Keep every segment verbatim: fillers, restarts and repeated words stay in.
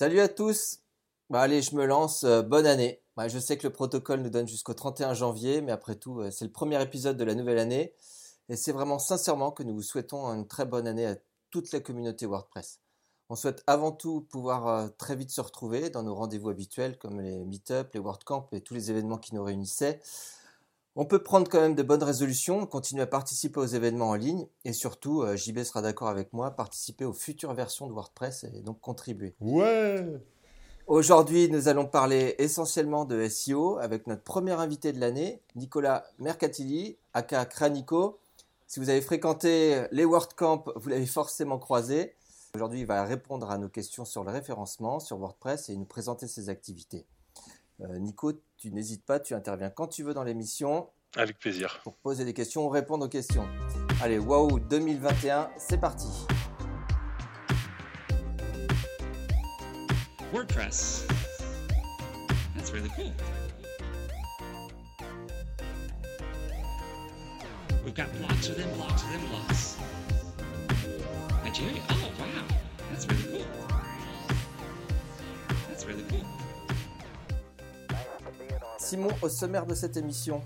Salut à tous. Bah, allez, je me lance. Euh, bonne année. Bah, je sais que le protocole nous donne jusqu'au trente et un janvier, mais après tout, euh, c'est le premier épisode de la nouvelle année. Et c'est vraiment sincèrement que nous vous souhaitons une très bonne année à toute la communauté WordPress. On souhaite avant tout pouvoir euh, très vite se retrouver dans nos rendez-vous habituels comme les meet-ups, les WordCamp et tous les événements qui nous réunissaient. On peut prendre quand même de bonnes résolutions, continuer à participer aux événements en ligne et surtout, euh, J B sera d'accord avec moi, participer aux futures versions de WordPress et donc contribuer. Ouais. Aujourd'hui, nous allons parler essentiellement de S E O avec notre premier invité de l'année, Nicolas Mercatili, aka Kranico. Si vous avez fréquenté les WordCamp, vous l'avez forcément croisé. Aujourd'hui, il va répondre à nos questions sur le référencement, sur WordPress et nous présenter ses activités. Euh, Nico, tu n'hésites pas, tu interviens quand tu veux dans l'émission. Avec plaisir. Pour poser des questions ou répondre aux questions. Allez, waouh, deux mille vingt et un, c'est parti. WordPress. That's really cool. We've got blocks within blocks within blocks. Nigeria. Oh, wow. That's really cool. That's really cool. Simon, au sommaire de cette émission.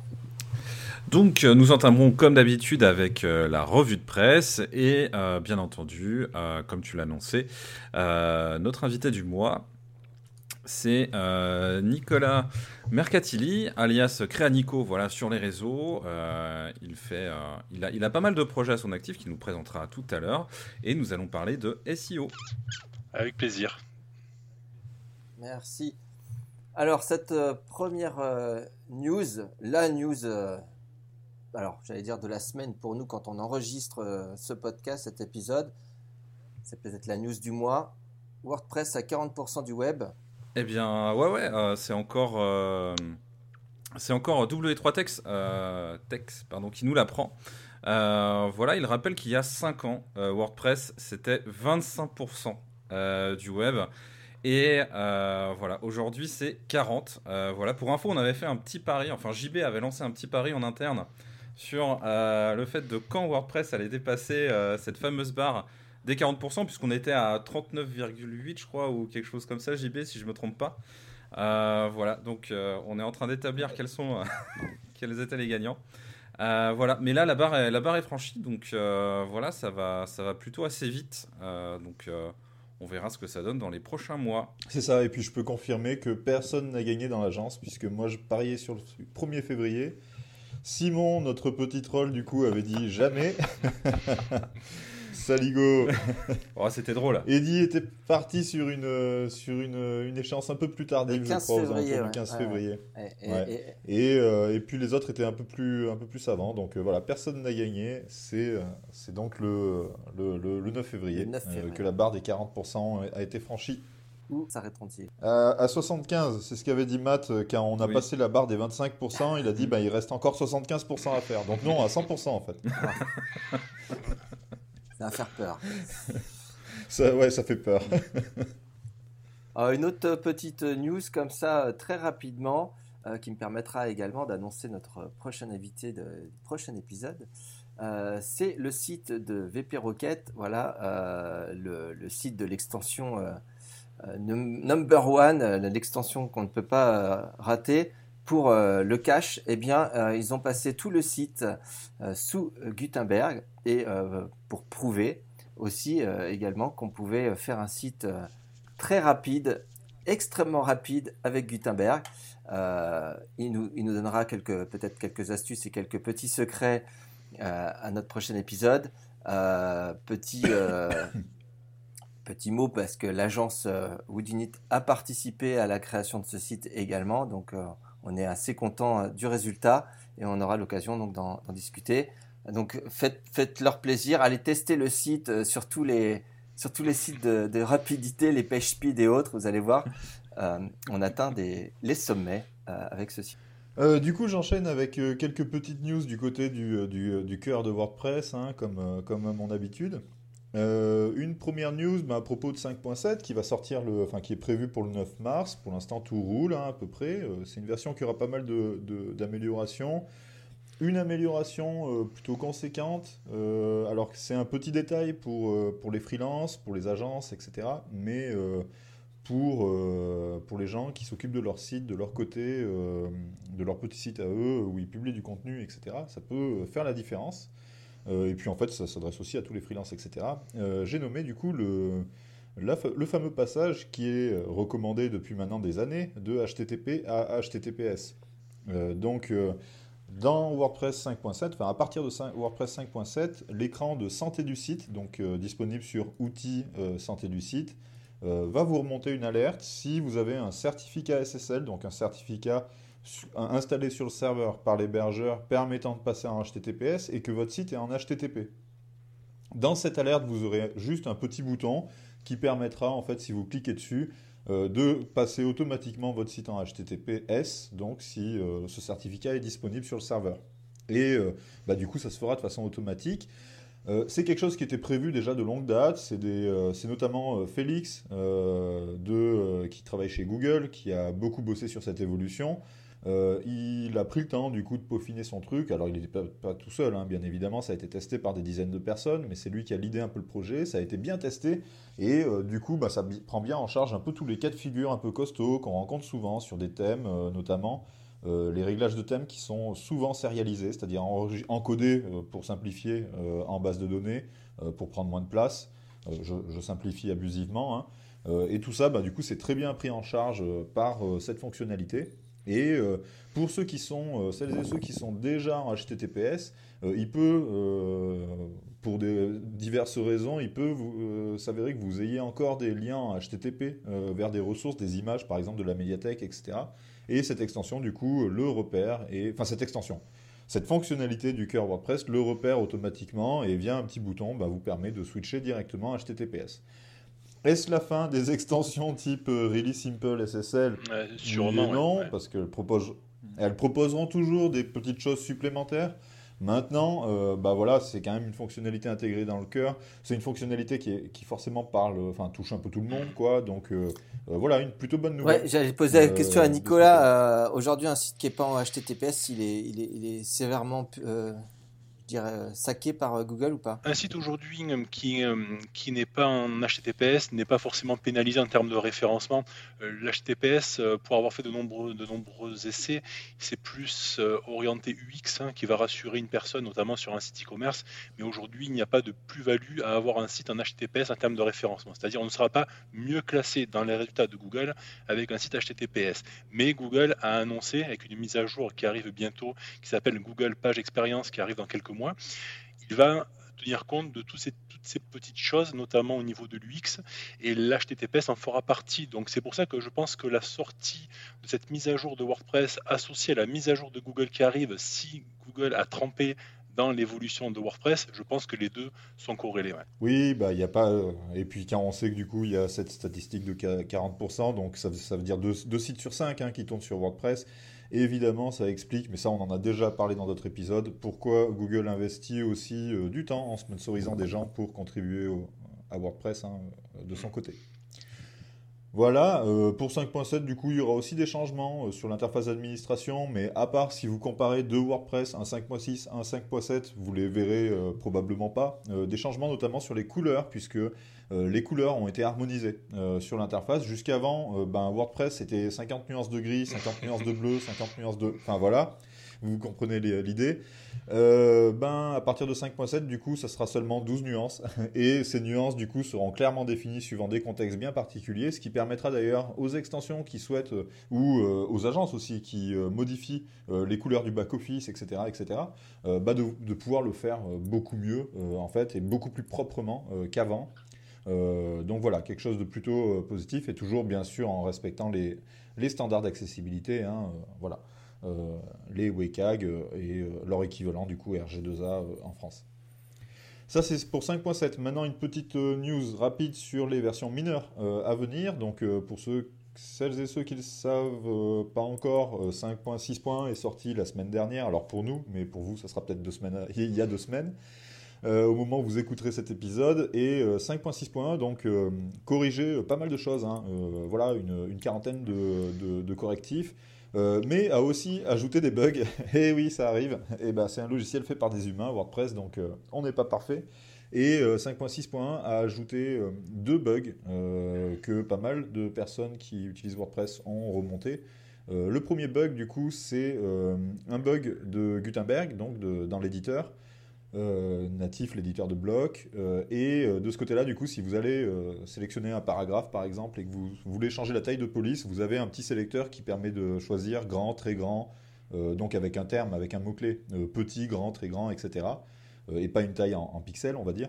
Donc, nous entamerons comme d'habitude avec euh, la revue de presse et, euh, bien entendu, euh, comme tu l'as annoncé, euh, notre invité du mois, c'est euh, Nicolas Mercatili, alias Créanico, voilà, sur les réseaux. Euh, il, fait, euh, il, a, il a pas mal de projets à son actif qu'il nous présentera tout à l'heure et nous allons parler de S E O. Avec plaisir. Merci. Alors, cette euh, première euh, news, la news, euh, alors j'allais dire de la semaine pour nous quand on enregistre euh, ce podcast, cet épisode, c'est peut-être la news du mois. WordPress à quarante pour cent du web. Eh bien, ouais, ouais, euh, c'est encore, euh, c'est encore W trois Tech, euh, pardon, qui nous l'apprend. Euh, voilà, il rappelle qu'il y a cinq ans, euh, WordPress, c'était vingt-cinq pour cent euh, du web. Et euh, voilà, aujourd'hui c'est quarante. Euh, voilà, pour info, on avait fait un petit pari. Enfin, J B avait lancé un petit pari en interne sur euh, le fait de quand WordPress allait dépasser euh, cette fameuse barre des quarante pour cent, puisqu'on était à trente-neuf virgule huit, je crois, ou quelque chose comme ça, J B, si je me trompe pas. Euh, voilà, donc euh, on est en train d'établir quels sont, quels étaient les gagnants. Euh, voilà, mais là la barre est, la barre est franchie, donc euh, voilà, ça va, ça va plutôt assez vite. Euh, donc euh, On verra ce que ça donne dans les prochains mois. C'est ça, et puis je peux confirmer que personne n'a gagné dans l'agence, puisque moi je pariais sur le premier février. Simon, notre petit troll, du coup, avait dit jamais. Saligo. Oh, c'était drôle. Eddy était parti sur une, sur une, une échéance un peu plus tardive, je crois, février, aux ouais. quinze février. Ouais. Et, ouais. Et, et... Et, euh, et puis les autres étaient un peu plus, un peu plus savants. Donc euh, voilà, personne n'a gagné. C'est, c'est donc le, le, le, le neuf février, le neuf février. Euh, que la barre des quarante pour cent a été franchie. Où s'arrêteront-ils ? euh, À soixante-quinze, c'est ce qu'avait dit Matt quand on a oui. passé la barre des vingt-cinq pour cent. Il a dit bah, il reste encore soixante-quinze pour cent à faire. Donc non, à cent pour cent en fait. À faire peur. Ça, ouais, ça fait peur. euh, une autre petite news comme ça, très rapidement, euh, qui me permettra également d'annoncer notre prochain invité de, du prochain épisode. Euh, c'est le site de V P Rocket, voilà, euh, le, le site de l'extension euh, euh, number one, euh, l'extension qu'on ne peut pas euh, rater. Pour euh, le cache, eh bien, euh, ils ont passé tout le site euh, sous Gutenberg et euh, pour prouver aussi euh, également qu'on pouvait faire un site euh, très rapide, extrêmement rapide avec Gutenberg. Euh, il nous, il nous donnera quelques, peut-être quelques astuces et quelques petits secrets euh, à notre prochain épisode. Euh, petit, euh, petit mot parce que l'agence euh, Woodinit a participé à la création de ce site également, donc. Euh, On est assez content du résultat et on aura l'occasion donc d'en, d'en discuter. Donc faites, faites leur plaisir, allez tester le site sur tous les, sur tous les sites de, de rapidité, les page speed et autres. Vous allez voir, euh, on atteint des, les sommets euh, avec ce site. Euh, du coup, j'enchaîne avec euh, quelques petites news du côté du, du, du cœur de WordPress, hein, comme, euh, comme à mon habitude. Euh, une première news bah, à propos de cinq point sept qui va sortir le, enfin qui est prévue pour le neuf mars. Pour l'instant, tout roule hein, à peu près. Euh, c'est une version qui aura pas mal de, de, d'améliorations. Une amélioration euh, plutôt conséquente. Euh, alors que c'est un petit détail pour, euh, pour les freelances, pour les agences, et cetera. Mais euh, pour, euh, pour les gens qui s'occupent de leur site, de leur côté, euh, de leur petit site à eux, où ils publient du contenu, et cetera. Ça peut faire la différence. Euh, et puis en fait, ça s'adresse aussi à tous les freelances, et cetera. Euh, j'ai nommé du coup le, la, le fameux passage qui est recommandé depuis maintenant des années, de H T T P à H T T P S. Euh, donc... Euh, Dans WordPress cinq point sept, enfin à partir de WordPress cinq point sept, l'écran de santé du site, donc euh, disponible sur outils euh, santé du site, euh, va vous remonter une alerte si vous avez un certificat S S L, donc un certificat su- installé sur le serveur par l'hébergeur permettant de passer en H T T P S et que votre site est en H T T P. Dans cette alerte, vous aurez juste un petit bouton qui permettra, en fait, si vous cliquez dessus, Euh, de passer automatiquement votre site en H T T P S, donc si euh, ce certificat est disponible sur le serveur. Et euh, bah, du coup, ça se fera de façon automatique. Euh, c'est quelque chose qui était prévu déjà de longue date. C'est, des, euh, c'est notamment euh, Félix, euh, de, euh, qui travaille chez Google, qui a beaucoup bossé sur cette évolution. Euh, il a pris le temps du coup de peaufiner son truc. Alors, il n'était pas, pas tout seul, hein. Bien évidemment, ça a été testé par des dizaines de personnes, mais c'est lui qui a l'idée un peu le projet, ça a été bien testé, et euh, du coup bah, ça b- prend bien en charge un peu tous les cas de figure un peu costauds qu'on rencontre souvent sur des thèmes, euh, notamment euh, les réglages de thèmes qui sont souvent sérialisés, c'est-à-dire enreg- encodés euh, pour simplifier euh, en base de données, euh, pour prendre moins de place, euh, je, je simplifie abusivement, hein. euh, et tout ça bah, du coup c'est très bien pris en charge euh, par euh, cette fonctionnalité. Et pour ceux qui sont, celles et ceux qui sont déjà en H T T P S, il peut, pour des diverses raisons, il peut vous, s'avérer que vous ayez encore des liens en H T T P vers des ressources, des images, par exemple de la médiathèque, et cetera. Et cette extension, du coup, le repère, et, enfin cette extension, cette fonctionnalité du cœur WordPress le repère automatiquement et via un petit bouton, bah, vous permet de switcher directement en H T T P S. Est-ce la fin des extensions type Really Simple S S L ? euh, Sûrement. Et non, ouais, ouais. Parce qu'elles propose... proposeront toujours des petites choses supplémentaires. Maintenant, euh, bah voilà, c'est quand même une fonctionnalité intégrée dans le cœur. C'est une fonctionnalité qui, est... qui forcément parle, enfin touche un peu tout le monde, quoi. Donc euh, euh, voilà, une plutôt bonne nouvelle. Ouais, j'allais poser la question euh, à Nicolas. Euh, aujourd'hui, un site qui n'est pas en H T T P S, il est, il est, il est sévèrement. Euh... saqué par Google ou pas ? Un site aujourd'hui qui, qui n'est pas en H T T P S n'est pas forcément pénalisé en termes de référencement. L'H T T P S, pour avoir fait de nombreux, de nombreux essais, c'est plus orienté U X, hein, qui va rassurer une personne, notamment sur un site e-commerce. Mais aujourd'hui, il n'y a pas de plus-value à avoir un site en H T T P S en termes de référencement. C'est-à-dire on ne sera pas mieux classé dans les résultats de Google avec un site H T T P S. Mais Google a annoncé, avec une mise à jour qui arrive bientôt, qui s'appelle Google Page Experience, qui arrive dans quelques mois, il va tenir compte de toutes ces, toutes ces petites choses, notamment au niveau de l'U X, et l'H T T P S en fera partie. Donc c'est pour ça que je pense que la sortie de cette mise à jour de WordPress associée à la mise à jour de Google qui arrive, si Google a trempé dans l'évolution de WordPress, je pense que les deux sont corrélés. Ouais. Oui, bah il y a pas. Euh, et puis quand on sait que du coup il y a cette statistique de quarante pour cent, donc ça, ça veut dire deux, deux sites sur cinq, hein, qui tournent sur WordPress. Et évidemment, ça explique, mais ça on en a déjà parlé dans d'autres épisodes, pourquoi Google investit aussi euh, du temps en sponsorisant des gens pour contribuer au, à WordPress, hein, de son côté. Voilà, euh, pour cinq point sept, du coup, il y aura aussi des changements euh, sur l'interface d'administration, mais à part si vous comparez deux WordPress, un cinq point six, un cinq point sept, vous les verrez euh, probablement pas. Euh, des changements notamment sur les couleurs, puisque euh, les couleurs ont été harmonisées euh, sur l'interface. Jusqu'avant, euh, ben, WordPress, c'était cinquante nuances de gris, cinquante nuances de bleu, cinquante nuances de... Enfin, voilà, vous comprenez l'idée. Euh, ben, à partir de cinq point sept, du coup, ça sera seulement douze nuances. Et ces nuances, du coup, seront clairement définies suivant des contextes bien particuliers, ce qui permettra d'ailleurs aux extensions qui souhaitent, ou euh, aux agences aussi, qui euh, modifient euh, les couleurs du back-office, et cetera, et cetera, euh, bah de, de pouvoir le faire euh, beaucoup mieux, euh, en fait, et beaucoup plus proprement euh, qu'avant. Euh, donc voilà, quelque chose de plutôt euh, positif, et toujours, bien sûr, en respectant les, les standards d'accessibilité, hein, euh, voilà. Euh, les W C A G euh, et euh, leur équivalent du coup R G deux A euh, en France. Ça c'est pour cinq point sept. Maintenant une petite euh, news rapide sur les versions mineures euh, à venir. Donc euh, pour ceux, celles et ceux qui le savent euh, pas encore, euh, cinq point six point un est sorti la semaine dernière. Alors pour nous, mais pour vous ça sera peut-être deux semaines. À... il y a deux semaines. Euh, au moment où vous écouterez cet épisode, et euh, cinq point six point un, donc euh, corriger euh, pas mal de choses, hein, euh, voilà, une, une quarantaine de, de, de correctifs, euh, mais a aussi ajouté des bugs, et oui, ça arrive, et ben, c'est un logiciel fait par des humains, WordPress, donc euh, on n'est pas parfait, Et cinq point six point un a ajouté deux bugs euh, que pas mal de personnes qui utilisent WordPress ont remonté. Euh, le premier bug, du coup, c'est euh, un bug de Gutenberg, donc de, dans l'éditeur euh, natif, l'éditeur de bloc. Euh, et de ce côté-là, du coup, si vous allez euh, sélectionner un paragraphe, par exemple, et que vous voulez changer la taille de police, vous avez un petit sélecteur qui permet de choisir grand, très grand, euh, donc avec un terme, avec un mot-clé, euh, petit, grand, très grand, et cetera. Euh, et pas une taille en, en pixels, on va dire.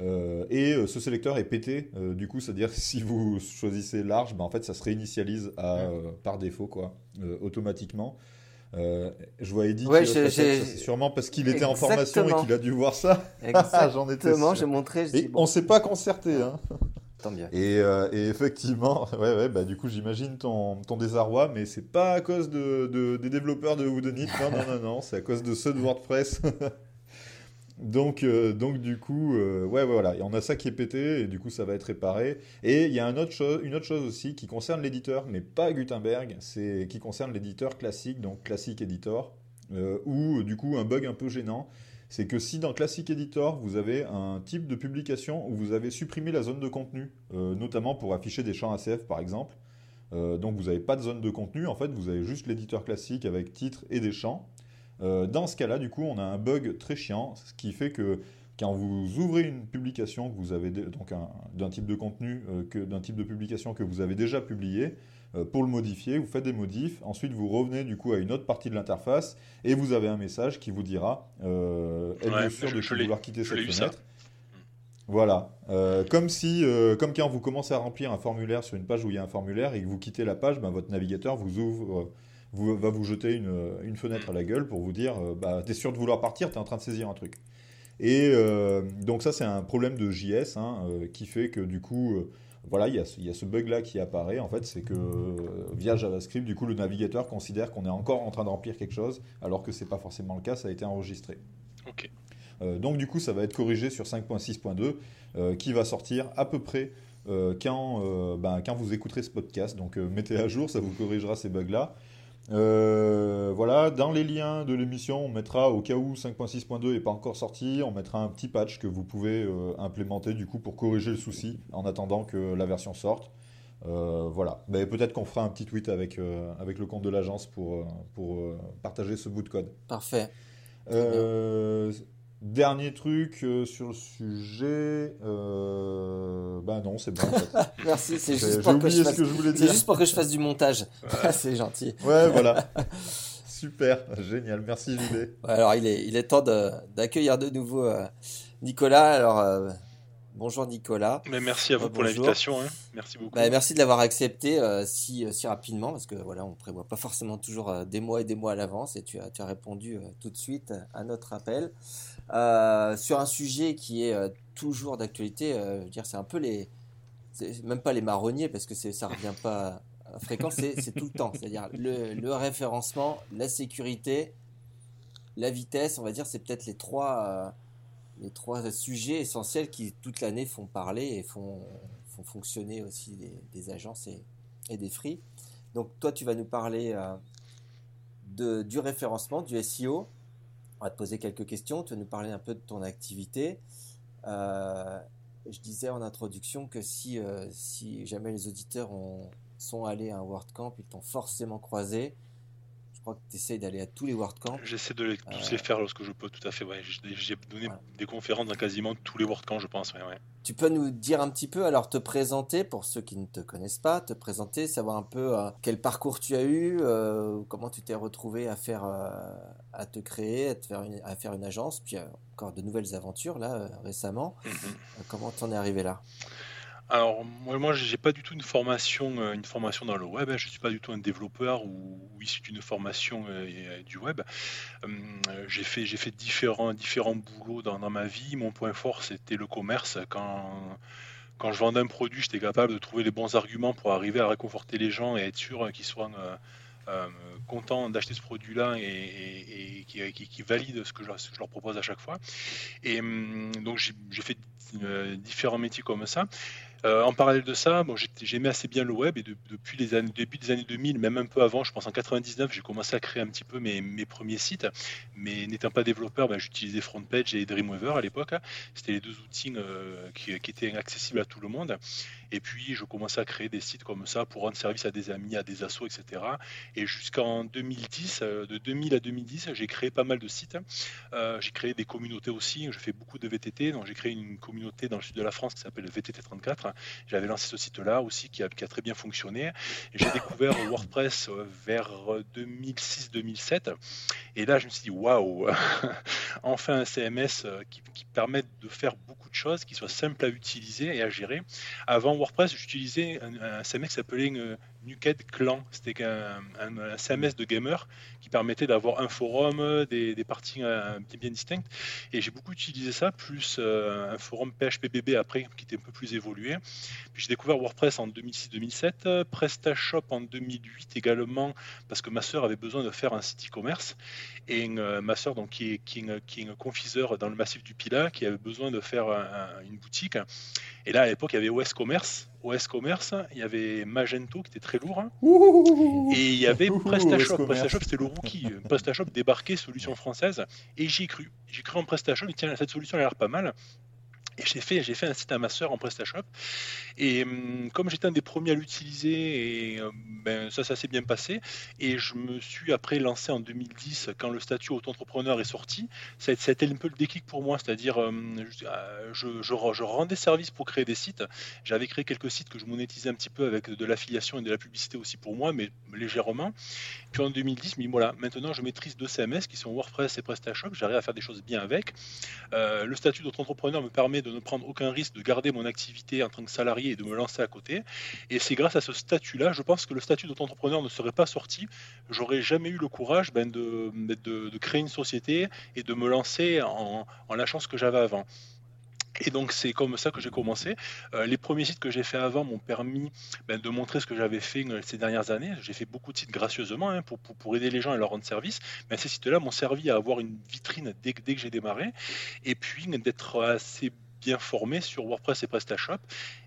Euh, et euh, ce sélecteur est pété, euh, du coup, c'est-à-dire que si vous choisissez large, ben, en fait, ça se réinitialise à, euh, par défaut, quoi, euh, automatiquement. Euh, je vois Eddy, ouais, c'est sûrement parce qu'il était exactement en formation et qu'il a dû voir ça. Exactement, j'en étais sûr. J'ai montré, je dis, bon. On ne s'est pas concerté. Hein. Tant mieux. Et, euh, et effectivement, ouais, ouais, bah, du coup, j'imagine ton, ton désarroi, mais c'est pas à cause de, de, des développeurs de Woodinit, non, non, non, non, c'est à cause de ceux de WordPress. Donc, euh, donc du coup, euh, ouais, ouais, voilà. Et on a ça qui est pété, et du coup, ça va être réparé. Et il y a un autre cho- une autre chose aussi qui concerne l'éditeur, mais pas Gutenberg, c'est qui concerne l'éditeur classique, donc Classic Editor, euh, où du coup, un bug un peu gênant, c'est que si dans Classic Editor, vous avez un type de publication où vous avez supprimé la zone de contenu, euh, notamment pour afficher des champs A C F, par exemple, euh, donc vous n'avez pas de zone de contenu, en fait, vous avez juste l'éditeur classique avec titre et des champs. Euh, dans ce cas-là, du coup, on a un bug très chiant, ce qui fait que quand vous ouvrez une publication que vous avez dé- donc un, d'un type de contenu, euh, que, d'un type de publication que vous avez déjà publié, euh, pour le modifier, vous faites des modifs, ensuite vous revenez du coup à une autre partie de l'interface et vous avez un message qui vous dira euh, êtes-vous ouais, sûr de vouloir quitter cette fenêtre ? Voilà, euh, comme si, euh, comme quand vous commencez à remplir un formulaire sur une page où il y a un formulaire et que vous quittez la page, ben, votre navigateur vous ouvre. Euh, Vous, va vous jeter une, une fenêtre à la gueule pour vous dire euh, bah, t'es sûr de vouloir partir, t'es en train de saisir un truc. Et euh, donc ça, c'est un problème de J S hein, euh, qui fait que du coup, euh, voilà, il y, y a ce bug-là qui apparaît. En fait, c'est que euh, via JavaScript, du coup, le navigateur considère qu'on est encore en train de remplir quelque chose, alors que c'est pas forcément le cas, ça a été enregistré. Ok. Euh, donc du coup, ça va être corrigé sur cinq point six point deux euh, qui va sortir à peu près euh, quand, euh, ben, quand vous écouterez ce podcast. Donc euh, mettez à jour, ça vous corrigera ces bugs-là. Euh, voilà, dans les liens de l'émission, on mettra au cas où cinq point six point deux n'est pas encore sorti, on mettra un petit patch que vous pouvez euh, implémenter du coup pour corriger le souci en attendant que la version sorte. Euh, voilà, mais peut-être qu'on fera un petit tweet avec, euh, avec le compte de l'agence pour, pour euh, partager ce bout de code. Parfait. Euh, dernier truc euh, sur le sujet, euh, bah non, c'est bon. En fait. Merci, c'est, c'est juste pour que je fasse... ce que je voulais dire. C'est juste pour que je fasse du montage. Ouais. C'est gentil. Ouais, voilà. Super, génial. Merci Julie. Ouais, alors il est il est temps de, d'accueillir de nouveau euh, Nicolas. Alors euh, bonjour Nicolas. Mais merci à vous euh, pour bonjour. L'invitation. Hein. Merci beaucoup. Bah, merci de l'avoir accepté euh, si si rapidement parce que voilà, on prévoit pas forcément toujours euh, des mois et des mois à l'avance et tu as tu as répondu euh, tout de suite à notre appel. Euh, sur un sujet qui est euh, toujours d'actualité, euh, je veux dire, c'est un peu les, c'est même pas les marronniers parce que c'est, ça revient pas à fréquence, c'est, c'est tout le temps. C'est-à-dire le, le référencement, la sécurité, la vitesse, on va dire, c'est peut-être les trois, euh, les trois sujets essentiels qui toute l'année font parler et font, font fonctionner aussi des, des agences et, et des free. Donc toi, tu vas nous parler euh, de, du référencement, du S E O. On va te poser quelques questions, tu vas nous parler un peu de ton activité. Euh, je disais en introduction que si, euh, si jamais les auditeurs ont, sont allés à un WordCamp, ils t'ont forcément croisé. Je crois que tu essaies d'aller à tous les WordCamps. J'essaie de les, tous euh, les faire lorsque je peux, tout à fait. Ouais. J'ai, j'ai donné voilà. des conférences dans quasiment tous les WordCamps, je pense. Ouais, ouais. Tu peux nous dire un petit peu, alors te présenter, pour ceux qui ne te connaissent pas, te présenter, savoir un peu euh, quel parcours tu as eu, euh, comment tu t'es retrouvé à faire... Euh, à te créer, à, te faire, une, à faire une agence, puis encore de nouvelles aventures là euh, récemment. Mm-hmm. Comment t'en es arrivé là ? Alors moi, moi, j'ai pas du tout une formation, euh, une formation dans le web. Hein. Je suis pas du tout un développeur ou, ou issu d'une formation euh, du web. Euh, j'ai fait, j'ai fait différents, différents boulots dans, dans ma vie. Mon point fort, c'était le commerce. Quand quand je vendais un produit, j'étais capable de trouver les bons arguments pour arriver à réconforter les gens et être sûr qu'ils soient euh, Euh, content d'acheter ce produit-là et, et, et qui, qui, qui valide ce que, je, ce que je leur propose à chaque fois. Et donc j'ai, j'ai fait euh, différents métiers comme ça. Euh, en parallèle de ça, moi, j'aimais assez bien le web et de, depuis les années, début des années deux mille, même un peu avant, je pense en quatre-vingt-dix-neuf, j'ai commencé à créer un petit peu mes, mes premiers sites. Mais n'étant pas développeur, ben, j'utilisais FrontPage et Dreamweaver à l'époque. C'était les deux outils euh, qui, qui étaient accessibles à tout le monde. Et puis, je commençais à créer des sites comme ça pour rendre service à des amis, à des assos, et cetera. Et jusqu'en deux mille dix, de deux mille à deux mille dix, j'ai créé pas mal de sites. Euh, j'ai créé des communautés aussi. Je fais beaucoup de V T T. Donc, j'ai créé une communauté dans le sud de la France qui s'appelle V T T trente-quatre. J'avais lancé ce site-là aussi qui a, qui a très bien fonctionné. J'ai découvert WordPress vers deux mille six deux mille sept. Et là, je me suis dit, waouh, enfin un C M S qui, qui permette de faire beaucoup de choses, qui soit simple à utiliser et à gérer. Avant WordPress, j'utilisais un, un C M S qui s'appelait Nuket Clan. C'était un, un, un C M S de gamer qui permettait d'avoir un forum, des, des parties uh, bien, bien distinctes. Et j'ai beaucoup utilisé ça, plus uh, un forum P H P B B après, qui était un peu plus évolué. Puis j'ai découvert WordPress en deux mille six deux mille sept, PrestaShop en deux mille huit également, parce que ma sœur avait besoin de faire un site e-commerce. Et une, ma sœur, donc, qui est, qui, est, qui est une confiseur dans le massif du Pilat, qui avait besoin de faire un, une boutique. Et là, à l'époque, il y avait O S Commerce, O S Commerce, il y avait Magento qui était très lourd, hein. Ouh, et il y avait ouh, PrestaShop. PrestaShop, c'était le rookie. PrestaShop débarquait, solution française, et j'y ai cru. J'ai cru en PrestaShop, mais tiens, cette solution elle a l'air pas mal. Et j'ai fait, j'ai fait un site à ma sœur en PrestaShop. Et hum, comme j'étais un des premiers à l'utiliser, et, ben, ça, ça s'est bien passé. Et je me suis après lancé en deux mille dix, quand le statut auto-entrepreneur est sorti. Ça a, ça a été un peu le déclic pour moi. C'est-à-dire, hum, je, je, je, je rendais service pour créer des sites. J'avais créé quelques sites que je monétisais un petit peu avec de l'affiliation et de la publicité aussi pour moi, mais légèrement. Puis en deux mille dix, mais voilà, maintenant, je maîtrise deux C M S qui sont WordPress et PrestaShop. J'arrive à faire des choses bien avec. Euh, le statut d'auto-entrepreneur me permet de de ne prendre aucun risque, de garder mon activité en tant que salarié et de me lancer à côté. Et c'est grâce à ce statut-là, je pense que le statut d'auto-entrepreneur ne serait pas sorti. J'aurais jamais eu le courage ben, de, de, de créer une société et de me lancer en, en lâchant ce que j'avais avant. Et donc, c'est comme ça que j'ai commencé. Euh, les premiers sites que j'ai fait avant m'ont permis ben, de montrer ce que j'avais fait ces dernières années. J'ai fait beaucoup de sites gracieusement hein, pour, pour, pour aider les gens et leur rendre service. Ben, ces sites-là m'ont servi à avoir une vitrine dès, dès que j'ai démarré. Et puis, d'être assez bien formé sur WordPress et PrestaShop.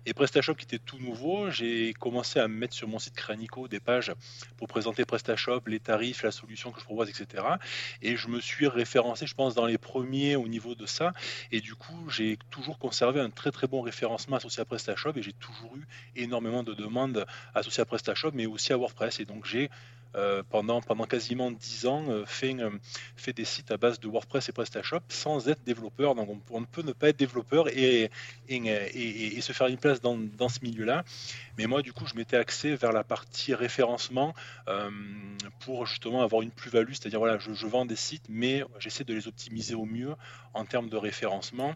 Et PrestaShop qui était tout nouveau, j'ai commencé à mettre sur mon site Créanico des pages pour présenter PrestaShop, les tarifs, la solution que je propose, et cetera. Et je me suis référencé, je pense, dans les premiers au niveau de ça. Et du coup, j'ai toujours conservé un très très bon référencement associé à PrestaShop et j'ai toujours eu énormément de demandes associées à PrestaShop, mais aussi à WordPress. Et donc, j'ai Euh, pendant, pendant quasiment dix ans, euh, fait, euh, fait des sites à base de WordPress et PrestaShop sans être développeur. Donc on, on ne peut ne pas être développeur et, et, et, et, et se faire une place dans, dans ce milieu-là. Mais moi, du coup, je m'étais axé vers la partie référencement euh, pour justement avoir une plus-value. C'est-à-dire, voilà, je, je vends des sites, mais j'essaie de les optimiser au mieux en termes de référencement.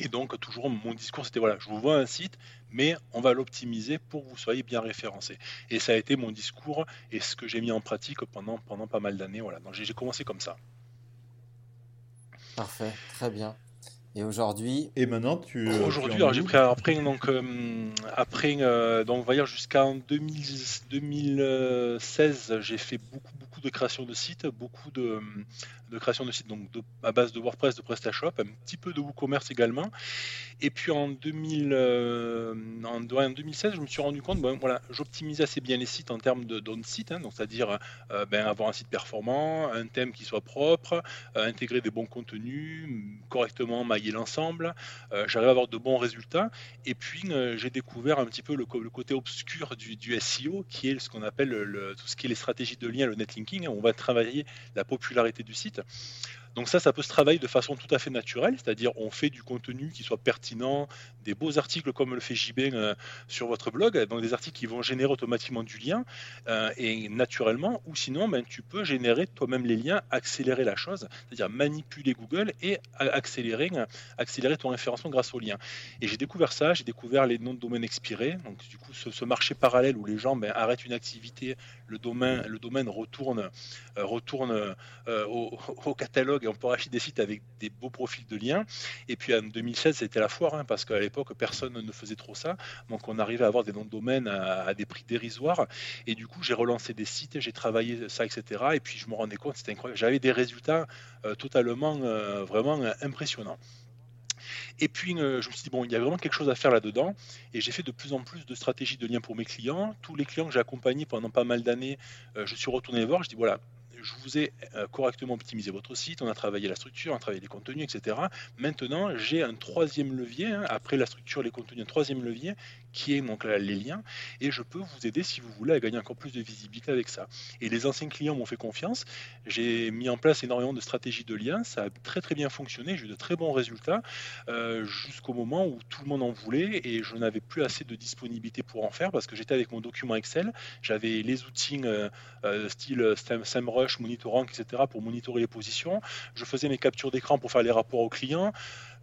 Et donc, toujours, mon discours, c'était, voilà, je vous vends un site, mais on va l'optimiser pour que vous soyez bien référencé. Et ça a été mon discours et ce que j'ai mis en pratique pendant, pendant pas mal d'années. Voilà. Donc, j'ai, j'ai commencé comme ça. Parfait, très bien. Et aujourd'hui, et maintenant tu. Aujourd'hui, tu alors j'ai pris après donc euh, après euh, donc on va dire jusqu'en deux mille seize, j'ai fait beaucoup beaucoup de création de sites, beaucoup de, de création de sites donc de, à base de WordPress, de PrestaShop, un petit peu de WooCommerce également. Et puis en deux mille euh, en, en deux mille seize, je me suis rendu compte, ben voilà, j'optimisais assez bien les sites en termes de d'on-site, hein, donc c'est-à-dire euh, ben avoir un site performant, un thème qui soit propre, euh, intégrer des bons contenus, correctement mailler l'ensemble, euh, j'arrive à avoir de bons résultats. Et puis euh, j'ai découvert un petit peu le, co- le côté obscur du, du S E O, qui est ce qu'on appelle le, le, tout ce qui est les stratégies de lien, le netlinking, hein, où on va travailler la popularité du site. Donc ça, ça peut se travailler de façon tout à fait naturelle, c'est-à-dire on fait du contenu qui soit pertinent, des beaux articles comme le fait J B euh, sur votre blog, donc des articles qui vont générer automatiquement du lien euh, et naturellement, ou sinon ben, tu peux générer toi-même les liens, accélérer la chose, c'est-à-dire manipuler Google et accélérer, accélérer ton référencement grâce aux liens. Et j'ai découvert ça, j'ai découvert les noms de domaines expirés, donc du coup ce, ce marché parallèle où les gens ben, arrêtent une activité, le domaine, le domaine retourne, euh, retourne euh, au, au catalogue et on peut racheter des sites avec des beaux profils de liens. Et puis en deux mille seize, c'était la foire, hein, parce qu'à l'époque, personne ne faisait trop ça. Donc on arrivait à avoir des noms de domaine à, à des prix dérisoires. Et du coup, j'ai relancé des sites, j'ai travaillé ça, et cetera. Et puis je me rendais compte, c'était incroyable. J'avais des résultats euh, totalement, euh, vraiment euh, impressionnants. Et puis, euh, je me suis dit, bon, il y a vraiment quelque chose à faire là-dedans. Et j'ai fait de plus en plus de stratégies de liens pour mes clients. Tous les clients que j'ai accompagnés pendant pas mal d'années, euh, je suis retourné les voir. Je dis, voilà, je vous ai euh, correctement optimisé votre site. On a travaillé la structure, on a travaillé les contenus, et cetera. Maintenant, j'ai un troisième levier, hein, après la structure, les contenus, un troisième levier qui est donc là, les liens. Et je peux vous aider, si vous voulez, à gagner encore plus de visibilité avec ça. Et les anciens clients m'ont fait confiance. J'ai mis en place énormément de stratégies de liens. Ça a très, très bien fonctionné. J'ai eu de très bons résultats. Euh, jusqu'au moment où tout le monde en voulait et je n'avais plus assez de disponibilité pour en faire parce que j'étais avec mon document Excel, j'avais les outils euh, euh, style SEMrush, MonitorRank, et cetera pour monitorer les positions, je faisais mes captures d'écran pour faire les rapports aux clients,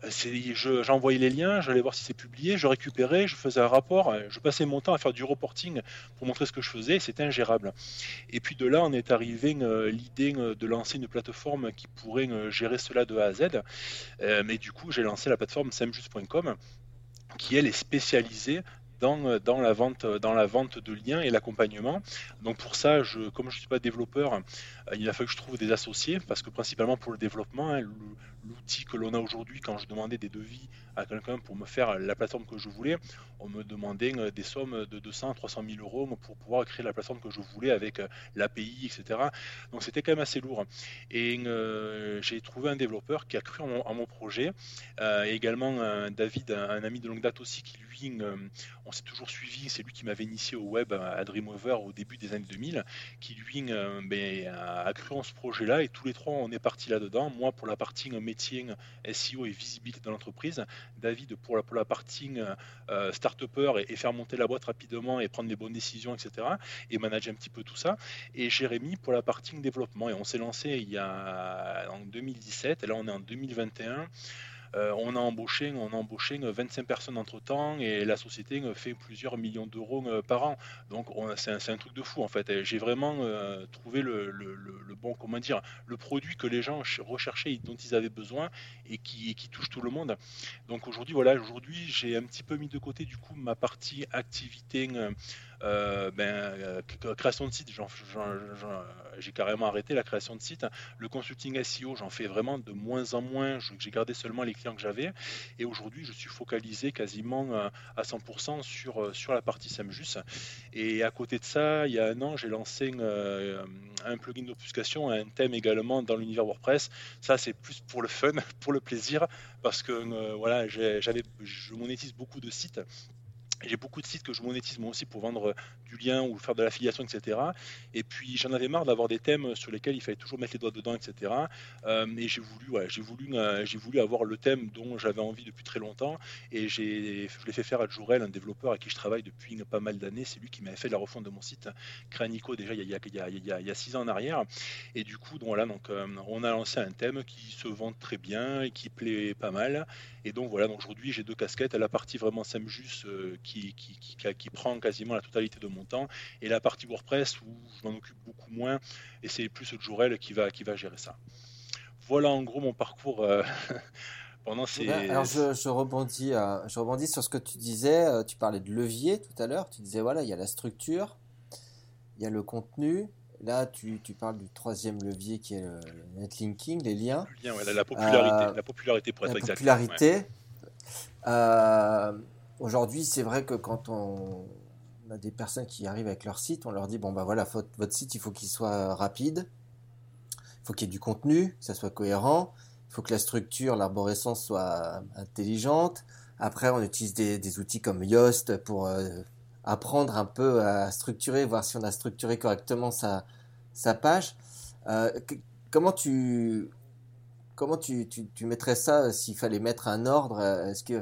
c'est, je, j'envoyais les liens, j'allais voir si c'est publié, je récupérais, je faisais un rapport, je passais mon temps à faire du reporting pour montrer ce que je faisais, c'était ingérable. Et puis de là, on est arrivé euh, l'idée de lancer une plateforme qui pourrait euh, gérer cela de A à Z, euh, mais du coup j'ai lancé la plateforme semjuice point com qui elle est spécialisée dans, dans, la vente, dans la vente de liens et l'accompagnement. Donc pour ça, je, comme je ne suis pas développeur, il a fallu que je trouve des associés parce que principalement pour le développement, hein, l'outil que l'on a aujourd'hui, quand je demandais des devis à quelqu'un pour me faire la plateforme que je voulais, on me demandait des sommes de deux cents à trois cent mille euros pour pouvoir créer la plateforme que je voulais avec l'A P I, et cetera. Donc c'était quand même assez lourd. Et euh, j'ai trouvé un développeur qui a cru en mon, en mon projet. Euh, et également euh, David, un, un ami de longue date aussi, qui lui, euh, on s'est toujours suivi. C'est lui qui m'avait initié au web à Dreamweaver au début des années deux mille, qui lui euh, ben, a cru en ce projet-là. Et tous les trois, on est partis là-dedans. Moi, pour la partie métier S E O et visibilité dans l'entreprise, David pour la, pour la partie euh, start-upper et, et faire monter la boîte rapidement et prendre les bonnes décisions, et cetera. Et manager un petit peu tout ça. Et Jérémy pour la partie développement. Et on s'est lancé il y a, en deux mille dix-sept, et là on est en deux mille vingt et un. Euh, on a embauché, on a embauché vingt-cinq personnes entre temps et la société fait plusieurs millions d'euros par an. Donc on, c'est, un, c'est un truc de fou en fait. J'ai vraiment euh, trouvé le, le, le, le bon, comment dire, le produit que les gens recherchaient, dont ils avaient besoin et qui, et qui touche tout le monde. Donc aujourd'hui voilà, aujourd'hui j'ai un petit peu mis de côté du coup ma partie activité. Euh, Euh, ben, création de site, j'en, j'en, j'en, j'ai carrément arrêté la création de site. Le consulting S E O, j'en fais vraiment de moins en moins. J'ai gardé seulement les clients que j'avais. Et aujourd'hui, je suis focalisé quasiment à cent pour cent sur, sur la partie SEMJuice. Et à côté de ça, il y a un an, j'ai lancé une, un plugin d'obfuscation, un thème également dans l'univers WordPress. Ça, c'est plus pour le fun, pour le plaisir, parce que euh, voilà, j'ai, j'avais, je monétise beaucoup de sites. J'ai beaucoup de sites que je monétise moi aussi pour vendre du lien ou faire de l'affiliation, et cetera. Et puis j'en avais marre d'avoir des thèmes sur lesquels il fallait toujours mettre les doigts dedans, et cetera. Euh, et j'ai voulu, ouais, j'ai voulu, euh, j'ai voulu avoir le thème dont j'avais envie depuis très longtemps. Et j'ai, je l'ai fait faire à Jorel, un développeur à qui je travaille depuis pas mal d'années. C'est lui qui m'avait fait la refonte de mon site Créanico déjà il y a, il y a, il y a, il y a six ans en arrière. Et du coup, donc voilà, donc euh, on a lancé un thème qui se vend très bien et qui plaît pas mal. Et donc voilà, donc aujourd'hui j'ai deux casquettes, la partie vraiment SEMJuice euh, Qui, qui, qui, qui prend quasiment la totalité de mon temps et la partie WordPress où je m'en occupe beaucoup moins et c'est plus le Jorel qui va, qui va gérer ça. Voilà en gros mon parcours euh, pendant ces... Alors je, je, rebondis, euh, je rebondis sur ce que tu disais, euh, tu parlais de levier tout à l'heure, tu disais voilà il y a la structure, il y a le contenu, là tu, tu parles du troisième levier qui est le netlinking, les liens. Le lien, ouais, la, la popularité, euh, la popularité pour être exact. La popularité. Exact, ouais. euh, Aujourd'hui, c'est vrai que quand on a des personnes qui arrivent avec leur site, on leur dit « Bon, ben voilà, faut, votre site, il faut qu'il soit rapide, il faut qu'il y ait du contenu, que ça soit cohérent, il faut que la structure, l'arborescence soit intelligente. » Après, on utilise des, des outils comme Yoast pour euh, apprendre un peu à structurer, voir si on a structuré correctement sa, sa page. Euh, que, comment tu, comment tu, tu, tu mettrais ça s'il fallait mettre un ordre? Est-ce que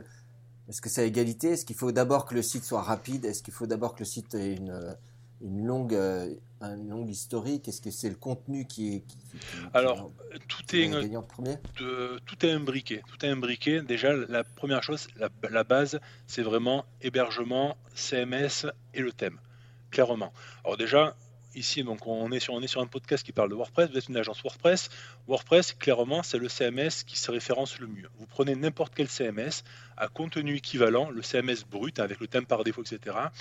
Est-ce que c'est à égalité? Est-ce qu'il faut d'abord que le site soit rapide? Est-ce qu'il faut d'abord que le site ait une, une, longue, une longue historique? Est-ce que c'est le contenu qui est... Qui, qui, Alors, qui, tout, qui est une, de, tout est imbriqué. Tout est imbriqué. Déjà, la première chose, la, la base, c'est vraiment hébergement, C M S et le thème, clairement. Alors déjà... Ici, donc, on est sur, on est sur un podcast qui parle de WordPress. Vous êtes une agence WordPress. WordPress, clairement, c'est le C M S qui se référence le mieux. Vous prenez n'importe quel C M S à contenu équivalent, le C M S brut avec le thème par défaut, et cetera.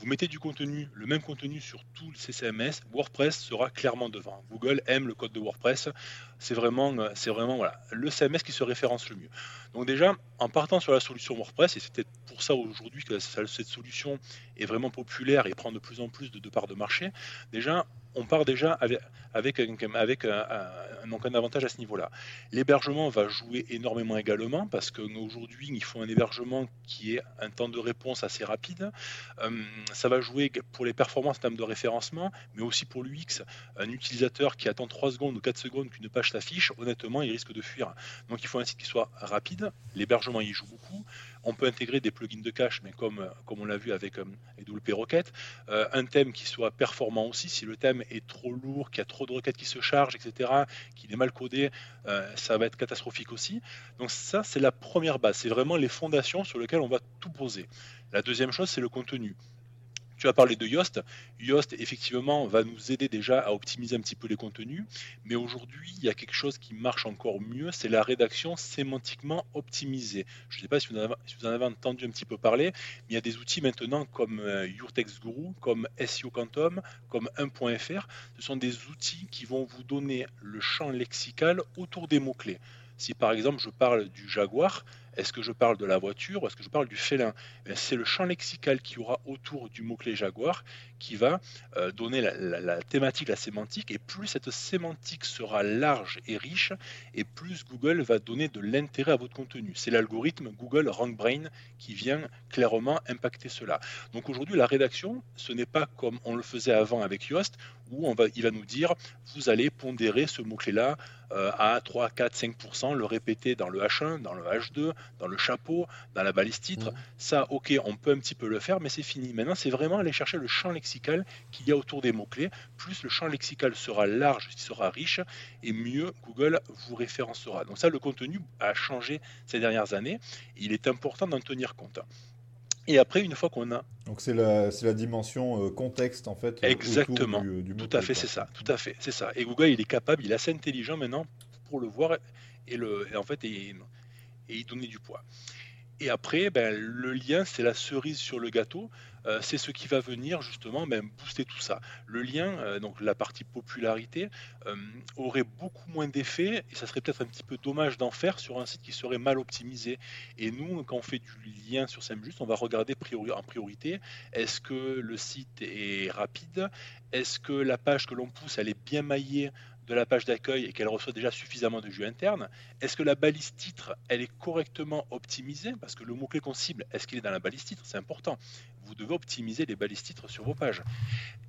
vous mettez du contenu, le même contenu sur tous ces C M S, WordPress sera clairement devant. Google aime le code de WordPress, c'est vraiment, c'est vraiment voilà, le C M S qui se référence le mieux. Donc déjà, en partant sur la solution WordPress, et c'est peut-être pour ça aujourd'hui que cette solution est vraiment populaire et prend de plus en plus de, de parts de marché, déjà, on part déjà avec, avec, avec un, un, donc un avantage à ce niveau-là. L'hébergement va jouer énormément également parce qu'aujourd'hui, il faut un hébergement qui ait un temps de réponse assez rapide. Euh, ça va jouer pour les performances en termes de référencement, mais aussi pour l'U X. Un utilisateur qui attend trois secondes ou quatre secondes qu'une page s'affiche, honnêtement, il risque de fuir. Donc, il faut un site qui soit rapide. L'hébergement y joue beaucoup. On peut intégrer des plugins de cache, mais comme, comme on l'a vu avec, avec W P Rocket. Euh, un thème qui soit performant aussi. Si le thème est trop lourd, qu'il y a trop de requêtes qui se chargent, et cetera, qu'il est mal codé, euh, ça va être catastrophique aussi. Donc ça, c'est la première base. C'est vraiment les fondations sur lesquelles on va tout poser. La deuxième chose, c'est le contenu. Tu as parlé de Yoast. Yoast, effectivement, va nous aider déjà à optimiser un petit peu les contenus. Mais aujourd'hui, il y a quelque chose qui marche encore mieux, c'est la rédaction sémantiquement optimisée. Je ne sais pas si vous, en avez, si vous en avez entendu un petit peu parler, mais il y a des outils maintenant comme euh, Your Text Guru, comme S E O Quantum, comme un point F R. Ce sont des outils qui vont vous donner le champ lexical autour des mots-clés. Si par exemple je parle du Jaguar, est-ce que je parle de la voiture ou est-ce que je parle du félin ? C'est le champ lexical qu'il y aura autour du mot-clé Jaguar qui va donner la, la, la thématique, la sémantique. Et plus cette sémantique sera large et riche, et plus Google va donner de l'intérêt à votre contenu. C'est l'algorithme Google RankBrain qui vient clairement impacter cela. Donc aujourd'hui, la rédaction, ce n'est pas comme on le faisait avant avec Yoast, où on va, il va nous dire, vous allez pondérer ce mot-clé-là euh, à trois, quatre, cinq pour cent, le répéter dans le H un, dans le H deux, dans le chapeau, dans la balise titre. Mmh. Ça, ok, on peut un petit peu le faire, mais c'est fini. Maintenant, c'est vraiment aller chercher le champ lexical qu'il y a autour des mots-clés. Plus le champ lexical sera large, il sera riche, et mieux Google vous référencera. Donc ça, le contenu a changé ces dernières années. Il est important d'en tenir compte. Et après, une fois qu'on a... Donc c'est la, c'est la dimension euh, contexte, en fait. Exactement, du, du tout à fait, c'est ça, tout à fait, c'est ça. Et Google, il est capable, il est assez intelligent maintenant pour le voir et, le, et en fait, et, et y donner du poids. Et après, ben, le lien, c'est la cerise sur le gâteau. Euh, c'est ce qui va venir justement ben, booster tout ça. Le lien, euh, donc la partie popularité, euh, aurait beaucoup moins d'effet et ça serait peut-être un petit peu dommage d'en faire sur un site qui serait mal optimisé. Et nous, quand on fait du lien sur SEMJuice, on va regarder priori- en priorité, est-ce que le site est rapide ? Est-ce que la page que l'on pousse, elle est bien maillée de la page d'accueil et qu'elle reçoit déjà suffisamment de jus interne? Est-ce que la balise titre, elle est correctement optimisée? Parce que le mot-clé qu'on cible, est-ce qu'il est dans la balise titre? C'est important. Vous devez optimiser les balises titres sur vos pages.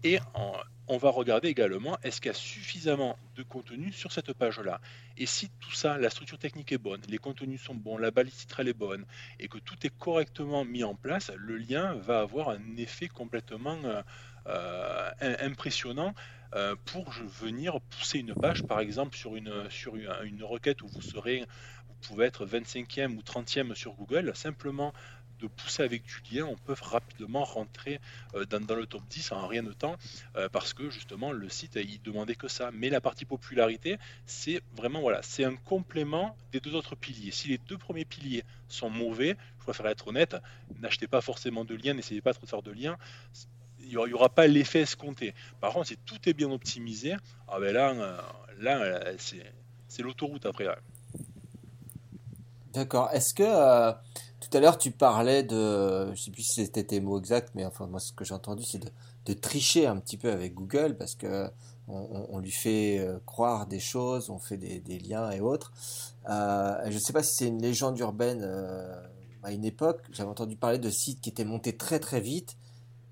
Et en, on va regarder également, est-ce qu'il y a suffisamment de contenu sur cette page-là? Et si tout ça, la structure technique est bonne, les contenus sont bons, la balise titre, elle est bonne, et que tout est correctement mis en place, le lien va avoir un effet complètement euh, euh, impressionnant Euh, pour je, venir pousser une page, par exemple, sur une, sur une, une requête où vous, serez, vous pouvez être vingt-cinquième ou trentième sur Google, simplement de pousser avec du lien, on peut rapidement rentrer euh, dans, dans le top dix en rien de temps, euh, parce que justement, le site, il demandait que ça. Mais la partie popularité, c'est vraiment, voilà, c'est un complément des deux autres piliers. Si les deux premiers piliers sont mauvais, je préfère être honnête, n'achetez pas forcément de lien, n'essayez pas trop de faire de lien, il n'y aura pas l'effet escompté. Par contre, si tout est bien optimisé, ah ben là, là c'est, c'est l'autoroute après. D'accord. Est-ce que, euh, tout à l'heure, tu parlais de, je ne sais plus si c'était tes mots exacts, mais enfin, moi, ce que j'ai entendu, c'est de, de tricher un petit peu avec Google, parce que on, on lui fait croire des choses, on fait des, des liens et autres. Euh, je ne sais pas si c'est une légende urbaine. Euh, à une époque, j'avais entendu parler de sites qui étaient montés très, très vite,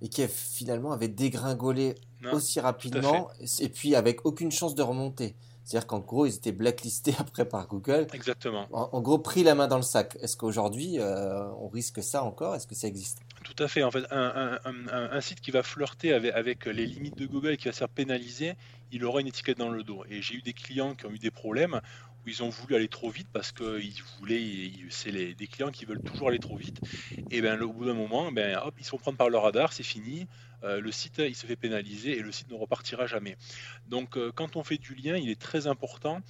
et qui finalement avait dégringolé non, aussi rapidement et puis avec aucune chance de remonter. C'est-à-dire qu'en gros, ils étaient blacklistés après par Google. Exactement. En, en gros, pris la main dans le sac. Est-ce qu'aujourd'hui, euh, on risque ça encore ? Est-ce que ça existe ? Tout à fait. En fait, un, un, un, un site qui va flirter avec, avec les limites de Google et qui va se faire pénaliser, il aura une étiquette dans le dos. Et j'ai eu des clients qui ont eu des problèmes où ils ont voulu aller trop vite parce que ils voulaient, ils, c'est les, des clients qui veulent toujours aller trop vite. Et bien, au bout d'un moment, ben, hop, ils se font prendre par le radar, c'est fini. euh, le site il se fait pénaliser et le site ne repartira jamais. Donc euh, quand on fait du lien, il est très important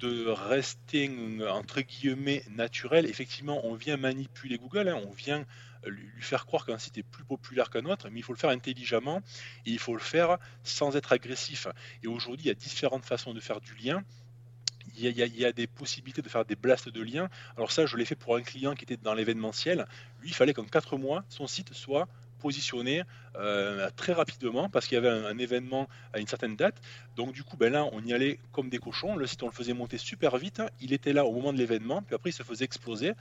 de rester entre guillemets naturel. Effectivement, on vient manipuler Google, hein, on vient lui faire croire qu'un site est plus populaire qu'un autre, mais il faut le faire intelligemment et il faut le faire sans être agressif. Et aujourd'hui, il y a différentes façons de faire du lien. Il y, a, il y a des possibilités de faire des blasts de liens. Alors ça, je l'ai fait pour un client qui était dans l'événementiel. Lui, il fallait qu'en quatre mois, son site soit positionné euh, très rapidement parce qu'il y avait un, un événement à une certaine date. Donc du coup, ben là, on y allait comme des cochons. Le site, on le faisait monter super vite. Il était là au moment de l'événement, puis après, il se faisait exploser.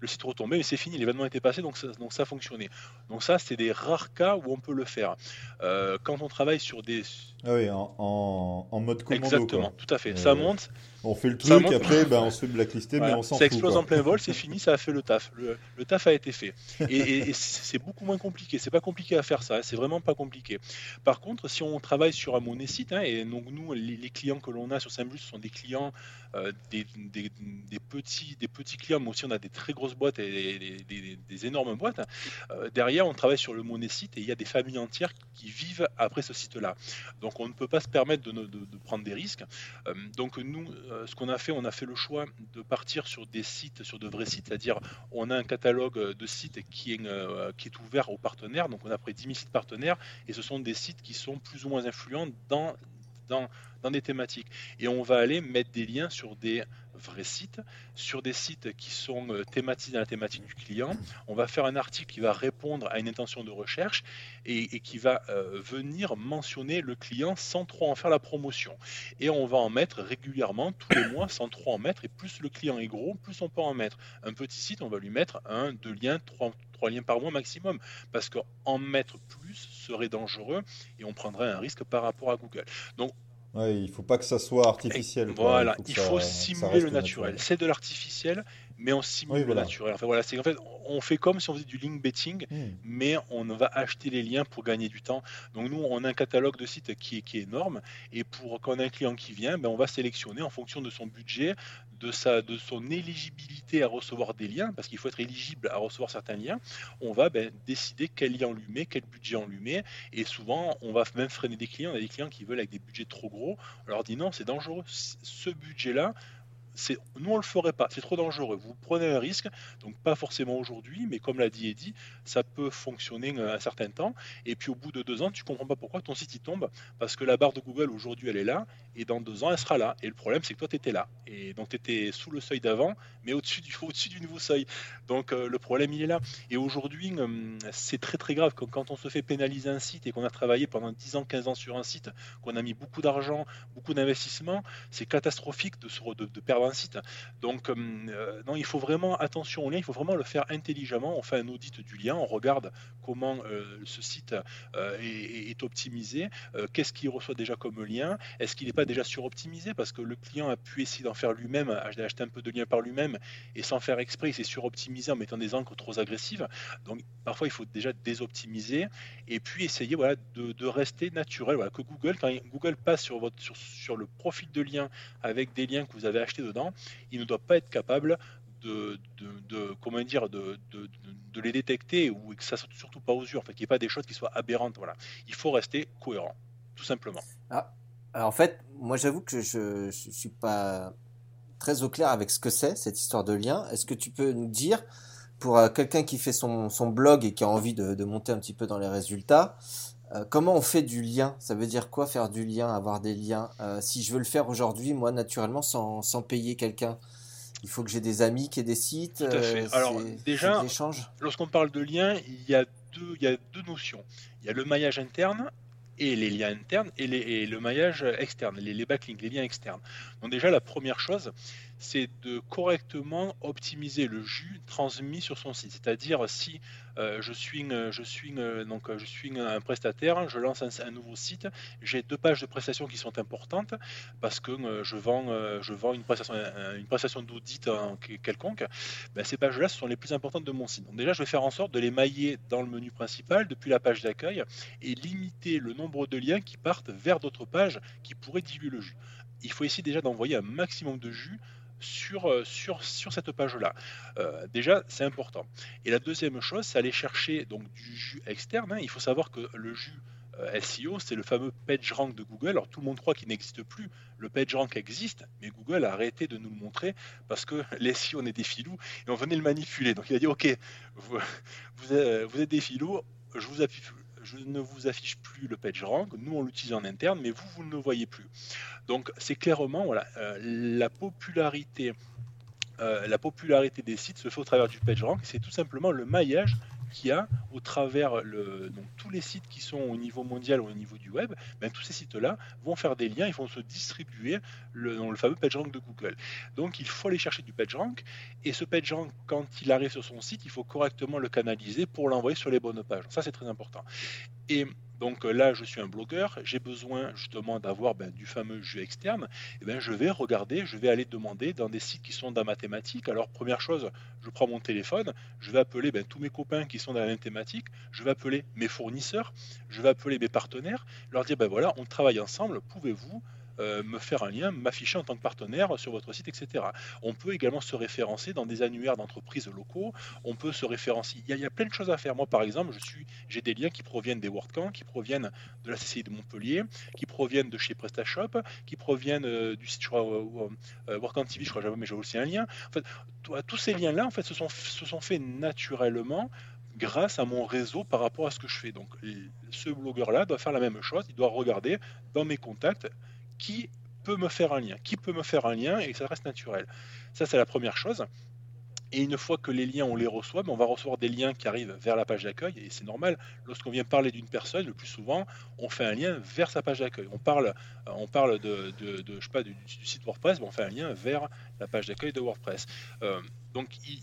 Le site retombait, mais c'est fini, l'événement était passé, donc ça, donc ça fonctionnait. Donc ça, c'est des rares cas où on peut le faire. Euh, quand on travaille sur des... Ah oui, en, en, en mode commando. Exactement, quoi. Tout à fait. Euh, ça monte. On fait le truc, monte, après, ben, on se fait blacklister, voilà. Mais on s'en fout. Ça explose fout, en plein vol, c'est fini, ça a fait le taf. Le, le taf a été fait. Et, et, et c'est beaucoup moins compliqué. C'est pas compliqué à faire ça, hein. C'est vraiment pas compliqué. Par contre, si on travaille sur un monosite, hein, et donc nous, les, les clients que l'on a sur SEMJuice sont des clients, euh, des, des, des, petits, des petits clients, mais aussi on a des très grosses boîtes et des, des, des énormes boîtes. Euh, derrière, on travaille sur le monosite et il y a des familles entières qui vivent après ce site-là. Donc, on ne peut pas se permettre de, de, de prendre des risques. Euh, donc, nous, euh, ce qu'on a fait, on a fait le choix de partir sur des sites, sur de vrais sites, c'est-à-dire on a un catalogue de sites qui est, euh, qui est ouvert aux partenaires. Donc, on a près de dix mille sites partenaires et ce sont des sites qui sont plus ou moins influents dans, dans, dans des thématiques. Et on va aller mettre des liens sur des vrais sites, sur des sites qui sont thématisés dans la thématique du client. On va faire un article qui va répondre à une intention de recherche et, et qui va euh, venir mentionner le client sans trop en faire la promotion. Et on va en mettre régulièrement, tous les mois, sans trop en mettre. Et plus le client est gros, plus on peut en mettre. Un petit site, on va lui mettre un, deux liens, trois, trois liens par mois maximum. Parce qu'en mettre plus serait dangereux et on prendrait un risque par rapport à Google. Donc, ouais, il ne faut pas que ça soit artificiel. Et voilà, il faut, il ça, faut simuler le naturel. naturel. C'est de l'artificiel, mais on simule oui, voilà. le naturel. Enfin, voilà, c'est, en fait, on fait comme si on faisait du link betting, mmh. mais on va acheter les liens pour gagner du temps. Donc nous, on a un catalogue de sites qui est, qui est énorme. Et pour quand on a un client qui vient, ben, on va sélectionner en fonction de son budget, de, sa, de son éligibilité à recevoir des liens, parce qu'il faut être éligible à recevoir certains liens. On va ben, décider quel lien on lui met, quel budget on lui met. Et souvent, on va même freiner des clients. On a des clients qui veulent avec des budgets trop gros. On leur dit non, c'est dangereux, ce budget-là, c'est... nous on le ferait pas, c'est trop dangereux, vous prenez un risque, donc pas forcément aujourd'hui, mais comme l'a dit Eddy, ça peut fonctionner un certain temps, et puis au bout de deux ans, tu comprends pas pourquoi ton site il tombe, parce que la barre de Google aujourd'hui elle est là, et dans deux ans elle sera là, et le problème c'est que toi tu étais là, et donc tu étais sous le seuil d'avant, mais au-dessus du, au-dessus du nouveau seuil, donc euh, le problème il est là, et aujourd'hui euh, c'est très très grave, quand on se fait pénaliser un site, et qu'on a travaillé pendant dix ans, quinze ans sur un site, qu'on a mis beaucoup d'argent, beaucoup d'investissement, c'est catastrophique de, se, de, de perdre un site. Donc euh, non, il faut vraiment attention au lien, il faut vraiment le faire intelligemment. On fait un audit du lien, on regarde comment euh, ce site euh, est, est optimisé, euh, qu'est-ce qu'il reçoit déjà comme lien, est-ce qu'il n'est pas déjà suroptimisé parce que le client a pu essayer d'en faire lui-même, acheter un peu de lien par lui-même et sans faire exprès, il s'est suroptimisé en mettant des encres trop agressives. Donc parfois il faut déjà désoptimiser et puis essayer voilà, de, de rester naturel. Voilà, que Google, quand Google passe sur, votre, sur, sur le profil de lien avec des liens que vous avez achetés dedans, il ne doit pas être capable de, de, de comment dire de, de, de les détecter ou que ça sorte surtout pas aux yeux, en fait, qu'il n'y ait pas des choses qui soient aberrantes. Voilà, il faut rester cohérent, tout simplement. Ah, en fait, moi j'avoue que je ne suis pas très au clair avec ce que c'est cette histoire de lien. Est-ce que tu peux nous dire, pour euh, quelqu'un qui fait son, son blog et qui a envie de, de monter un petit peu dans les résultats, Euh, comment on fait du lien ? Ça veut dire quoi faire du lien, avoir des liens ? euh, Si je veux le faire aujourd'hui, moi, naturellement, sans, sans payer quelqu'un, il faut que j'ai des amis qui aient des sites. Tout à fait. Euh, Alors, déjà, lorsqu'on parle de lien, il y a deux, il y a deux notions. Il y a le maillage interne et les liens internes et, les, et le maillage externe, les, les backlinks, les liens externes. Donc déjà, la première chose, c'est de correctement optimiser le jus transmis sur son site. C'est-à-dire, si euh, je suis, je suis, donc, je suis un prestataire, je lance un, un nouveau site, j'ai deux pages de prestations qui sont importantes parce que euh, je vends, euh, je vends une prestation, une prestation d'audit hein, quelconque. Ben, ces pages-là, ce sont les plus importantes de mon site. Donc déjà, je vais faire en sorte de les mailler dans le menu principal depuis la page d'accueil et limiter le nombre de liens qui partent vers d'autres pages qui pourraient diluer le jus. Il faut essayer déjà d'envoyer un maximum de jus sur, sur, sur cette page-là. Euh, déjà, c'est important. Et la deuxième chose, c'est aller chercher donc, du jus externe. Hein. Il faut savoir que le jus euh, S E O, c'est le fameux PageRank de Google. Alors, tout le monde croit qu'il n'existe plus. Le PageRank existe, mais Google a arrêté de nous le montrer parce que les S E O, on est des filous et on venait le manipuler. Donc, il a dit, OK, vous, vous, êtes, vous êtes des filous, je vous appuie. Je ne vous affiche plus le PageRank, nous on l'utilise en interne, mais vous, vous ne le voyez plus. Donc c'est clairement, voilà, euh, la popularité, euh, la popularité des sites se fait au travers du PageRank, c'est tout simplement le maillage qu'il y a au travers le, donc, tous les sites qui sont au niveau mondial ou au niveau du web, ben, tous ces sites-là vont faire des liens, ils vont se distribuer le, dans le fameux PageRank de Google. Donc il faut aller chercher du PageRank, et ce PageRank, quand il arrive sur son site, il faut correctement le canaliser pour l'envoyer sur les bonnes pages. Ça, c'est très important. Et donc là, je suis un blogueur, j'ai besoin justement d'avoir ben, du fameux jeu externe, et ben, je vais regarder, je vais aller demander dans des sites qui sont dans ma thématique. Alors première chose, je prends mon téléphone, je vais appeler ben, tous mes copains qui sont dans la même thématique, je vais appeler mes fournisseurs, je vais appeler mes partenaires, leur dire ben voilà, on travaille ensemble, pouvez-vous euh, me faire un lien, m'afficher en tant que partenaire sur votre site, et cetera. On peut également se référencer dans des annuaires d'entreprises locaux, on peut se référencer, il y a, il y a plein de choses à faire. Moi par exemple, je suis, j'ai des liens qui proviennent des WordCamp, qui proviennent de la C C I de Montpellier, qui proviennent de chez PrestaShop, qui proviennent euh, du site, je crois, euh, euh, WordCamp T V, je crois jamais, mais j'ai aussi un lien. En fait, t- tous ces liens-là, en fait, se sont, se sont faits naturellement grâce à mon réseau par rapport à ce que je fais. Donc ce blogueur-là doit faire la même chose, il doit regarder dans mes contacts qui peut me faire un lien, qui peut me faire un lien et que ça reste naturel. Ça, c'est la première chose. Et une fois que les liens, on les reçoit, on va recevoir des liens qui arrivent vers la page d'accueil, et c'est normal. Lorsqu'on vient parler d'une personne, le plus souvent, on fait un lien vers sa page d'accueil. On parle, on parle de, de, de, je sais pas, du, du site WordPress, on fait un lien vers la page d'accueil de WordPress. Euh, donc, il,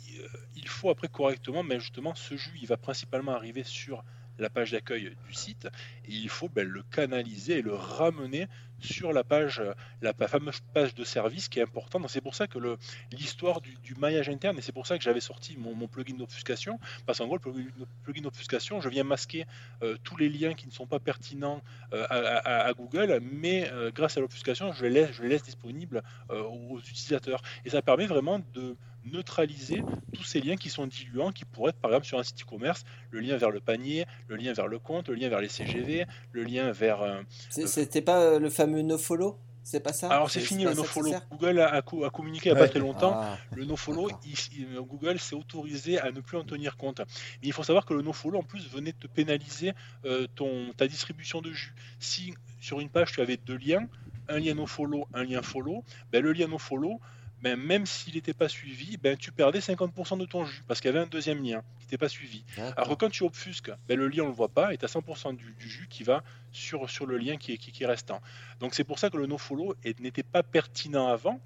il faut après correctement, mais justement, ce jus, il va principalement arriver sur la page d'accueil du site, et il faut ben, le canaliser et le ramener sur la page, la fameuse page de service qui est importante. Donc, c'est pour ça que le, l'histoire du, du maillage interne, et c'est pour ça que j'avais sorti mon, mon plugin d'obfuscation, parce qu'en gros, le plugin d'obfuscation, je viens masquer euh, tous les liens qui ne sont pas pertinents euh, à, à, à Google, mais euh, grâce à l'obfuscation, je les laisse, je les laisse disponibles euh, aux utilisateurs. Et ça permet vraiment de neutraliser tous ces liens qui sont diluants, qui pourraient être par exemple sur un site e-commerce, le lien vers le panier, le lien vers le compte, le lien vers les C G V, le lien vers... Euh, C'était euh, pas le fameux nofollow ? C'est pas ça ? Alors c'est, c'est fini le nofollow. Google a, a, a communiqué il n'y a pas très longtemps. Ah, le nofollow, il, il, Google s'est autorisé à ne plus en tenir compte. Mais il faut savoir que le nofollow en plus venait te pénaliser euh, ton, ta distribution de jus. Si sur une page tu avais deux liens, un lien nofollow, un lien follow, ben, le lien nofollow, ben, même s'il n'était pas suivi, ben, tu perdais cinquante pour cent de ton jus parce qu'il y avait un deuxième lien qui n'était pas suivi. D'accord. Alors que quand tu obfusques, ben, le lien on ne le voit pas et tu as cent pour cent du, du jus qui va sur, sur le lien qui est, qui, qui est restant. Donc c'est pour ça que le nofollow n'était pas pertinent avant.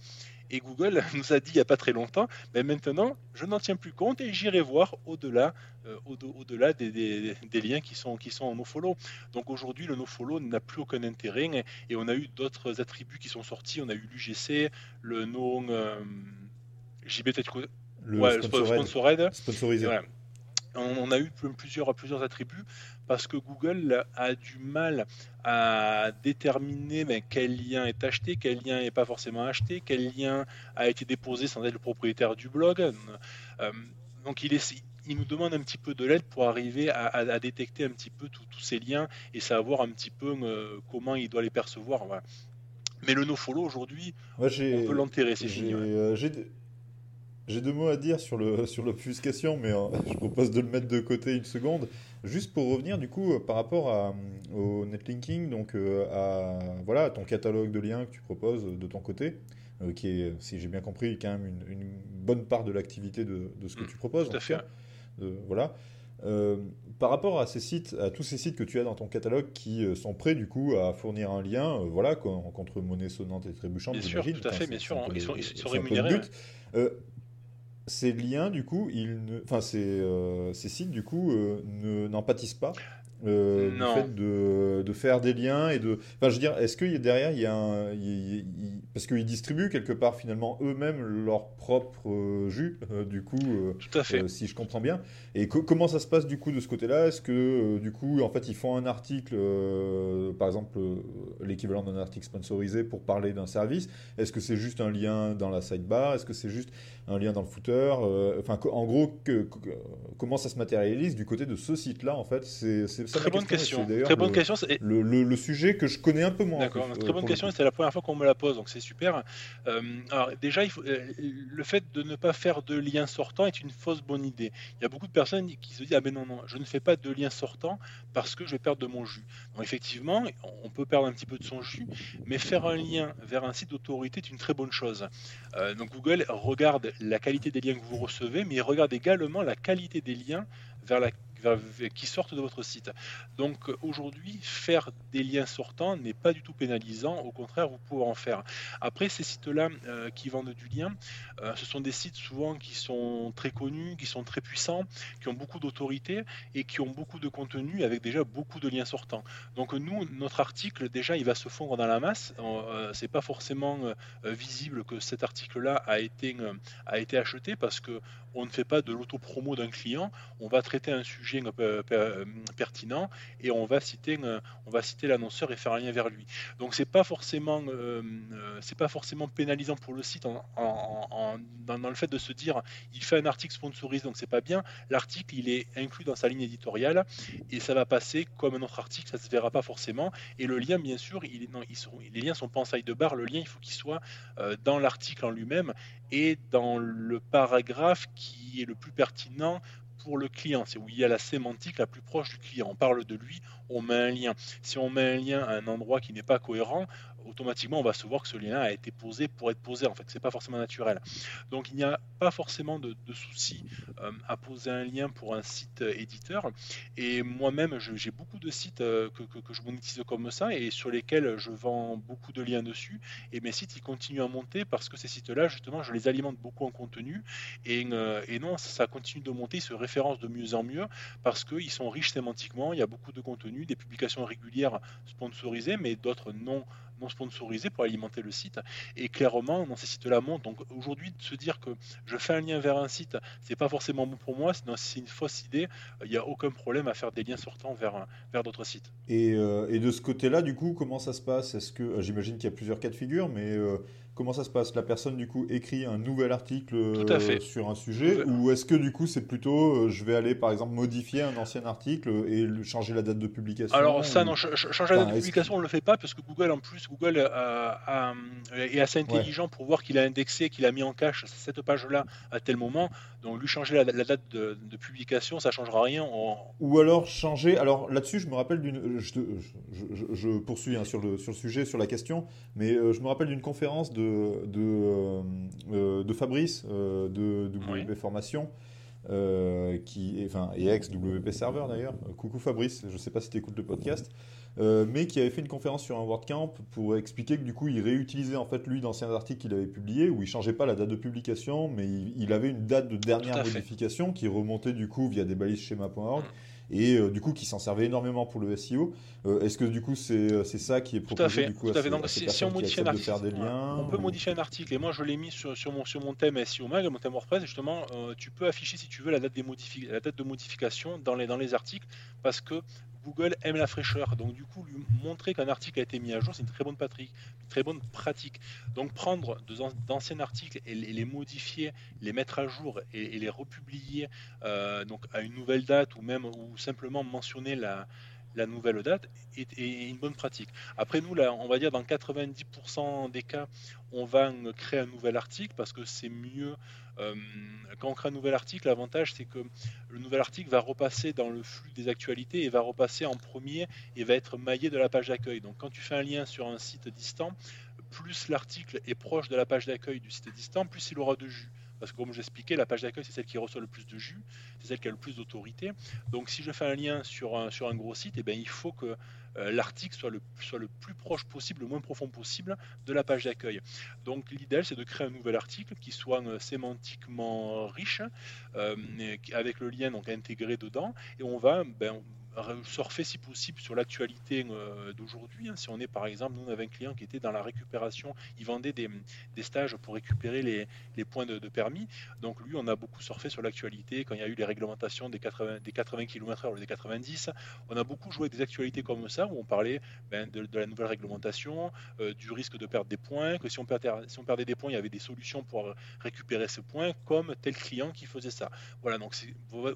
Et Google nous a dit il n'y a pas très longtemps, mais maintenant, je n'en tiens plus compte et j'irai voir au-delà, euh, au-delà des, des, des liens qui sont, qui sont en nofollow. Donc aujourd'hui, le nofollow n'a plus aucun intérêt et, et on a eu d'autres attributs qui sont sortis. On a eu l'U G C, le non... Euh, J B peut-être... Le ouais, sponsored. Sponsorisé. Voilà. On a eu plusieurs, plusieurs attributs parce que Google a du mal à déterminer ben, quel lien est acheté, quel lien n'est pas forcément acheté, quel lien a été déposé sans être le propriétaire du blog. Euh, donc il est, il nous demande un petit peu de l'aide pour arriver à, à, à détecter un petit peu tous ces liens et savoir un petit peu euh, comment il doit les percevoir. Voilà. Mais le nofollow aujourd'hui, ouais, on peut l'enterrer, c'est fini. Euh, j'ai... J'ai deux mots à dire sur, le, sur l'obfuscation, mais hein, je propose de le mettre de côté une seconde. Juste pour revenir du coup par rapport à, au netlinking, donc euh, à voilà, ton catalogue de liens que tu proposes de ton côté, euh, qui est, si j'ai bien compris, quand même une, une bonne part de l'activité de, de ce que mmh, tu proposes. Tout à fait. Euh, voilà. Euh, par rapport à ces sites, à tous ces sites que tu as dans ton catalogue qui euh, sont prêts du coup à fournir un lien, euh, voilà, contre monnaie sonnante et trébuchante. Bien sûr, tout à fait, bien sûr, ils sont, ils sont rémunérés. But. Euh, Ces liens, du coup, ils ne... enfin, ces, euh, ces sites, du coup, euh, ne, n'en pâtissent pas euh, du fait de, de faire des liens et de... Enfin, je veux dire, est-ce que derrière, il y a un... Il, il... Parce qu'ils distribuent quelque part, finalement, eux-mêmes leur propre euh, jus, euh, du coup, euh, Tout à fait. Euh, si je comprends bien. Et co- comment ça se passe, du coup, de ce côté-là ? Est-ce que, euh, du coup, en fait, ils font un article, euh, par exemple, euh, l'équivalent d'un article sponsorisé pour parler d'un service? Est-ce que c'est juste un lien dans la sidebar? Est-ce que c'est juste un lien dans le footer? Enfin, euh, en gros, que, que, comment ça se matérialise du côté de ce site-là, en fait? C'est, c'est ça. Très bonne question. question. Très bonne le, question. C'est... Le, le, le sujet que je connais un peu moins. D'accord. En fait, très bonne question. Et c'est la première fois qu'on me la pose, donc c'est super. Euh, alors déjà, il faut, euh, le fait de ne pas faire de lien sortant est une fausse bonne idée. Il y a beaucoup de personnes qui se disent ah ben non non, je ne fais pas de lien sortant parce que je vais perdre de mon jus. Donc effectivement, on peut perdre un petit peu de son jus, mais faire un lien vers un site d'autorité est une très bonne chose. Euh, donc Google regarde la qualité des liens que vous recevez, mais il regarde également la qualité des liens vers la qui sortent de votre site. Donc aujourd'hui, faire des liens sortants n'est pas du tout pénalisant, au contraire, vous pouvez en faire. Après, ces sites-là euh, qui vendent du lien, euh, ce sont des sites souvent qui sont très connus, qui sont très puissants, qui ont beaucoup d'autorité et qui ont beaucoup de contenu avec déjà beaucoup de liens sortants. Donc nous, notre article, déjà, il va se fondre dans la masse. Euh, c'est pas forcément euh, visible que cet article-là a été, euh, a été acheté parce que on ne fait pas de l'auto-promo d'un client, on va traiter un sujet pertinent et on va citer on va citer l'annonceur et faire un lien vers lui. Donc c'est pas forcément euh, c'est pas forcément pénalisant pour le site en, en, en, dans, dans le fait de se dire il fait un article sponsorisé donc c'est pas bien, l'article il est inclus dans sa ligne éditoriale et ça va passer comme un autre article, ça se verra pas forcément. Et le lien bien sûr il non ils sont, les liens sont pas en sidebar, le lien il faut qu'il soit euh, dans l'article en lui-même et dans le paragraphe qui est le plus pertinent pour le client, c'est où il y a la sémantique la plus proche du client. On parle de lui, on met un lien. Si on met un lien à un endroit qui n'est pas cohérent, automatiquement on va se voir que ce lien a été posé pour être posé. En fait, c'est pas forcément naturel. Donc il n'y a pas forcément de, de souci euh, à poser un lien pour un site éditeur. Et moi-même, je, j'ai beaucoup de sites euh, que, que, que je monétise comme ça et sur lesquels je vends beaucoup de liens dessus. Et mes sites, ils continuent à monter parce que ces sites-là, justement, je les alimente beaucoup en contenu. Et, euh, et non, ça continue de monter, ils se référencent de mieux en mieux parce qu'ils sont riches sémantiquement. Il y a beaucoup de contenu, des publications régulières sponsorisées, mais d'autres non. non sponsorisé pour alimenter le site et clairement dans ces sites-là montent. Donc aujourd'hui de se dire que je fais un lien vers un site c'est pas forcément bon pour moi, c'est une fausse idée, il n'y a aucun problème à faire des liens sortants vers, vers d'autres sites. Et, euh, et de ce côté-là du coup comment ça se passe? Est-ce que euh, j'imagine qu'il y a plusieurs cas de figure mais euh, comment ça se passe? La personne du coup écrit un nouvel article euh, sur un sujet ou est-ce que du coup c'est plutôt euh, je vais aller par exemple modifier un ancien article et le, changer la date de publication? Alors ça ou... non, ch- ch- changer enfin, la date de publication que... on ne le fait pas parce que Google en plus Google a, a, est assez intelligent ouais. pour voir qu'il a indexé, qu'il a mis en cache cette page-là à tel moment. Donc lui changer la, la date de, de publication, ça ne changera rien. On... Ou alors changer. Alors là-dessus, je me rappelle d'une. Je, je, je, je poursuis hein, sur, le, sur le sujet, sur la question, mais euh, je me rappelle d'une conférence de, de, euh, de Fabrice euh, de, de W P oui. Formation. Euh, qui est, enfin, et ex-W P Server d'ailleurs, euh, coucou Fabrice, je ne sais pas si tu écoutes le podcast, euh, mais qui avait fait une conférence sur un WordCamp pour expliquer que du coup il réutilisait en fait lui d'anciens articles qu'il avait publiés où il ne changeait pas la date de publication mais il, il avait une date de dernière modification qui remontait du coup via des balises schéma point org et euh, du coup qui s'en servait énormément pour le S E O. Euh, est-ce que du coup c'est, c'est ça qui est proposé? Tout à fait, du coup, tout à fait. Donc, si, si on modifie un article, liens, on peut ou... modifier un article et moi je l'ai mis sur, sur, mon, sur mon thème S E O Mag, mon thème WordPress, justement euh, tu peux afficher si tu veux la date, des modifi... la date de modification dans les, dans les articles parce que Google aime la fraîcheur, donc du coup lui montrer qu'un article a été mis à jour, c'est une très bonne pratique. Très bonne pratique. Donc prendre d'anciens articles et les modifier, les mettre à jour et les republier euh, donc à une nouvelle date ou même ou simplement mentionner la la nouvelle date est, est une bonne pratique. Après nous, là, on va dire dans quatre-vingt-dix pour cent des cas, on va créer un nouvel article parce que c'est mieux. Euh, quand on crée un nouvel article, l'avantage c'est que le nouvel article va repasser dans le flux des actualités et va repasser en premier et va être maillé de la page d'accueil. Donc quand tu fais un lien sur un site distant, plus l'article est proche de la page d'accueil du site distant, plus il aura de jus. Parce que comme j'expliquais, la page d'accueil, c'est celle qui reçoit le plus de jus, c'est celle qui a le plus d'autorité. Donc si je fais un lien sur un, sur un gros site, eh bien, il faut que euh, l'article soit le, soit le plus proche possible, le moins profond possible de la page d'accueil. Donc l'idéal, c'est de créer un nouvel article qui soit euh, sémantiquement riche, euh, avec le lien donc, intégré dedans, et on va... Ben, surfer si possible sur l'actualité euh, d'aujourd'hui. Hein. Si on est par exemple, nous on avait un client qui était dans la récupération, il vendait des, des stages pour récupérer les, les points de, de permis. Donc lui, on a beaucoup surfé sur l'actualité quand il y a eu les réglementations des quatre-vingts, des quatre-vingts kilomètres heure ou des quatre-vingt-dix. On a beaucoup joué avec des actualités comme ça où on parlait ben, de, de la nouvelle réglementation, euh, du risque de perdre des points, que si on, perdait, si on perdait des points, il y avait des solutions pour récupérer ces points comme tel client qui faisait ça. Voilà, donc c'est,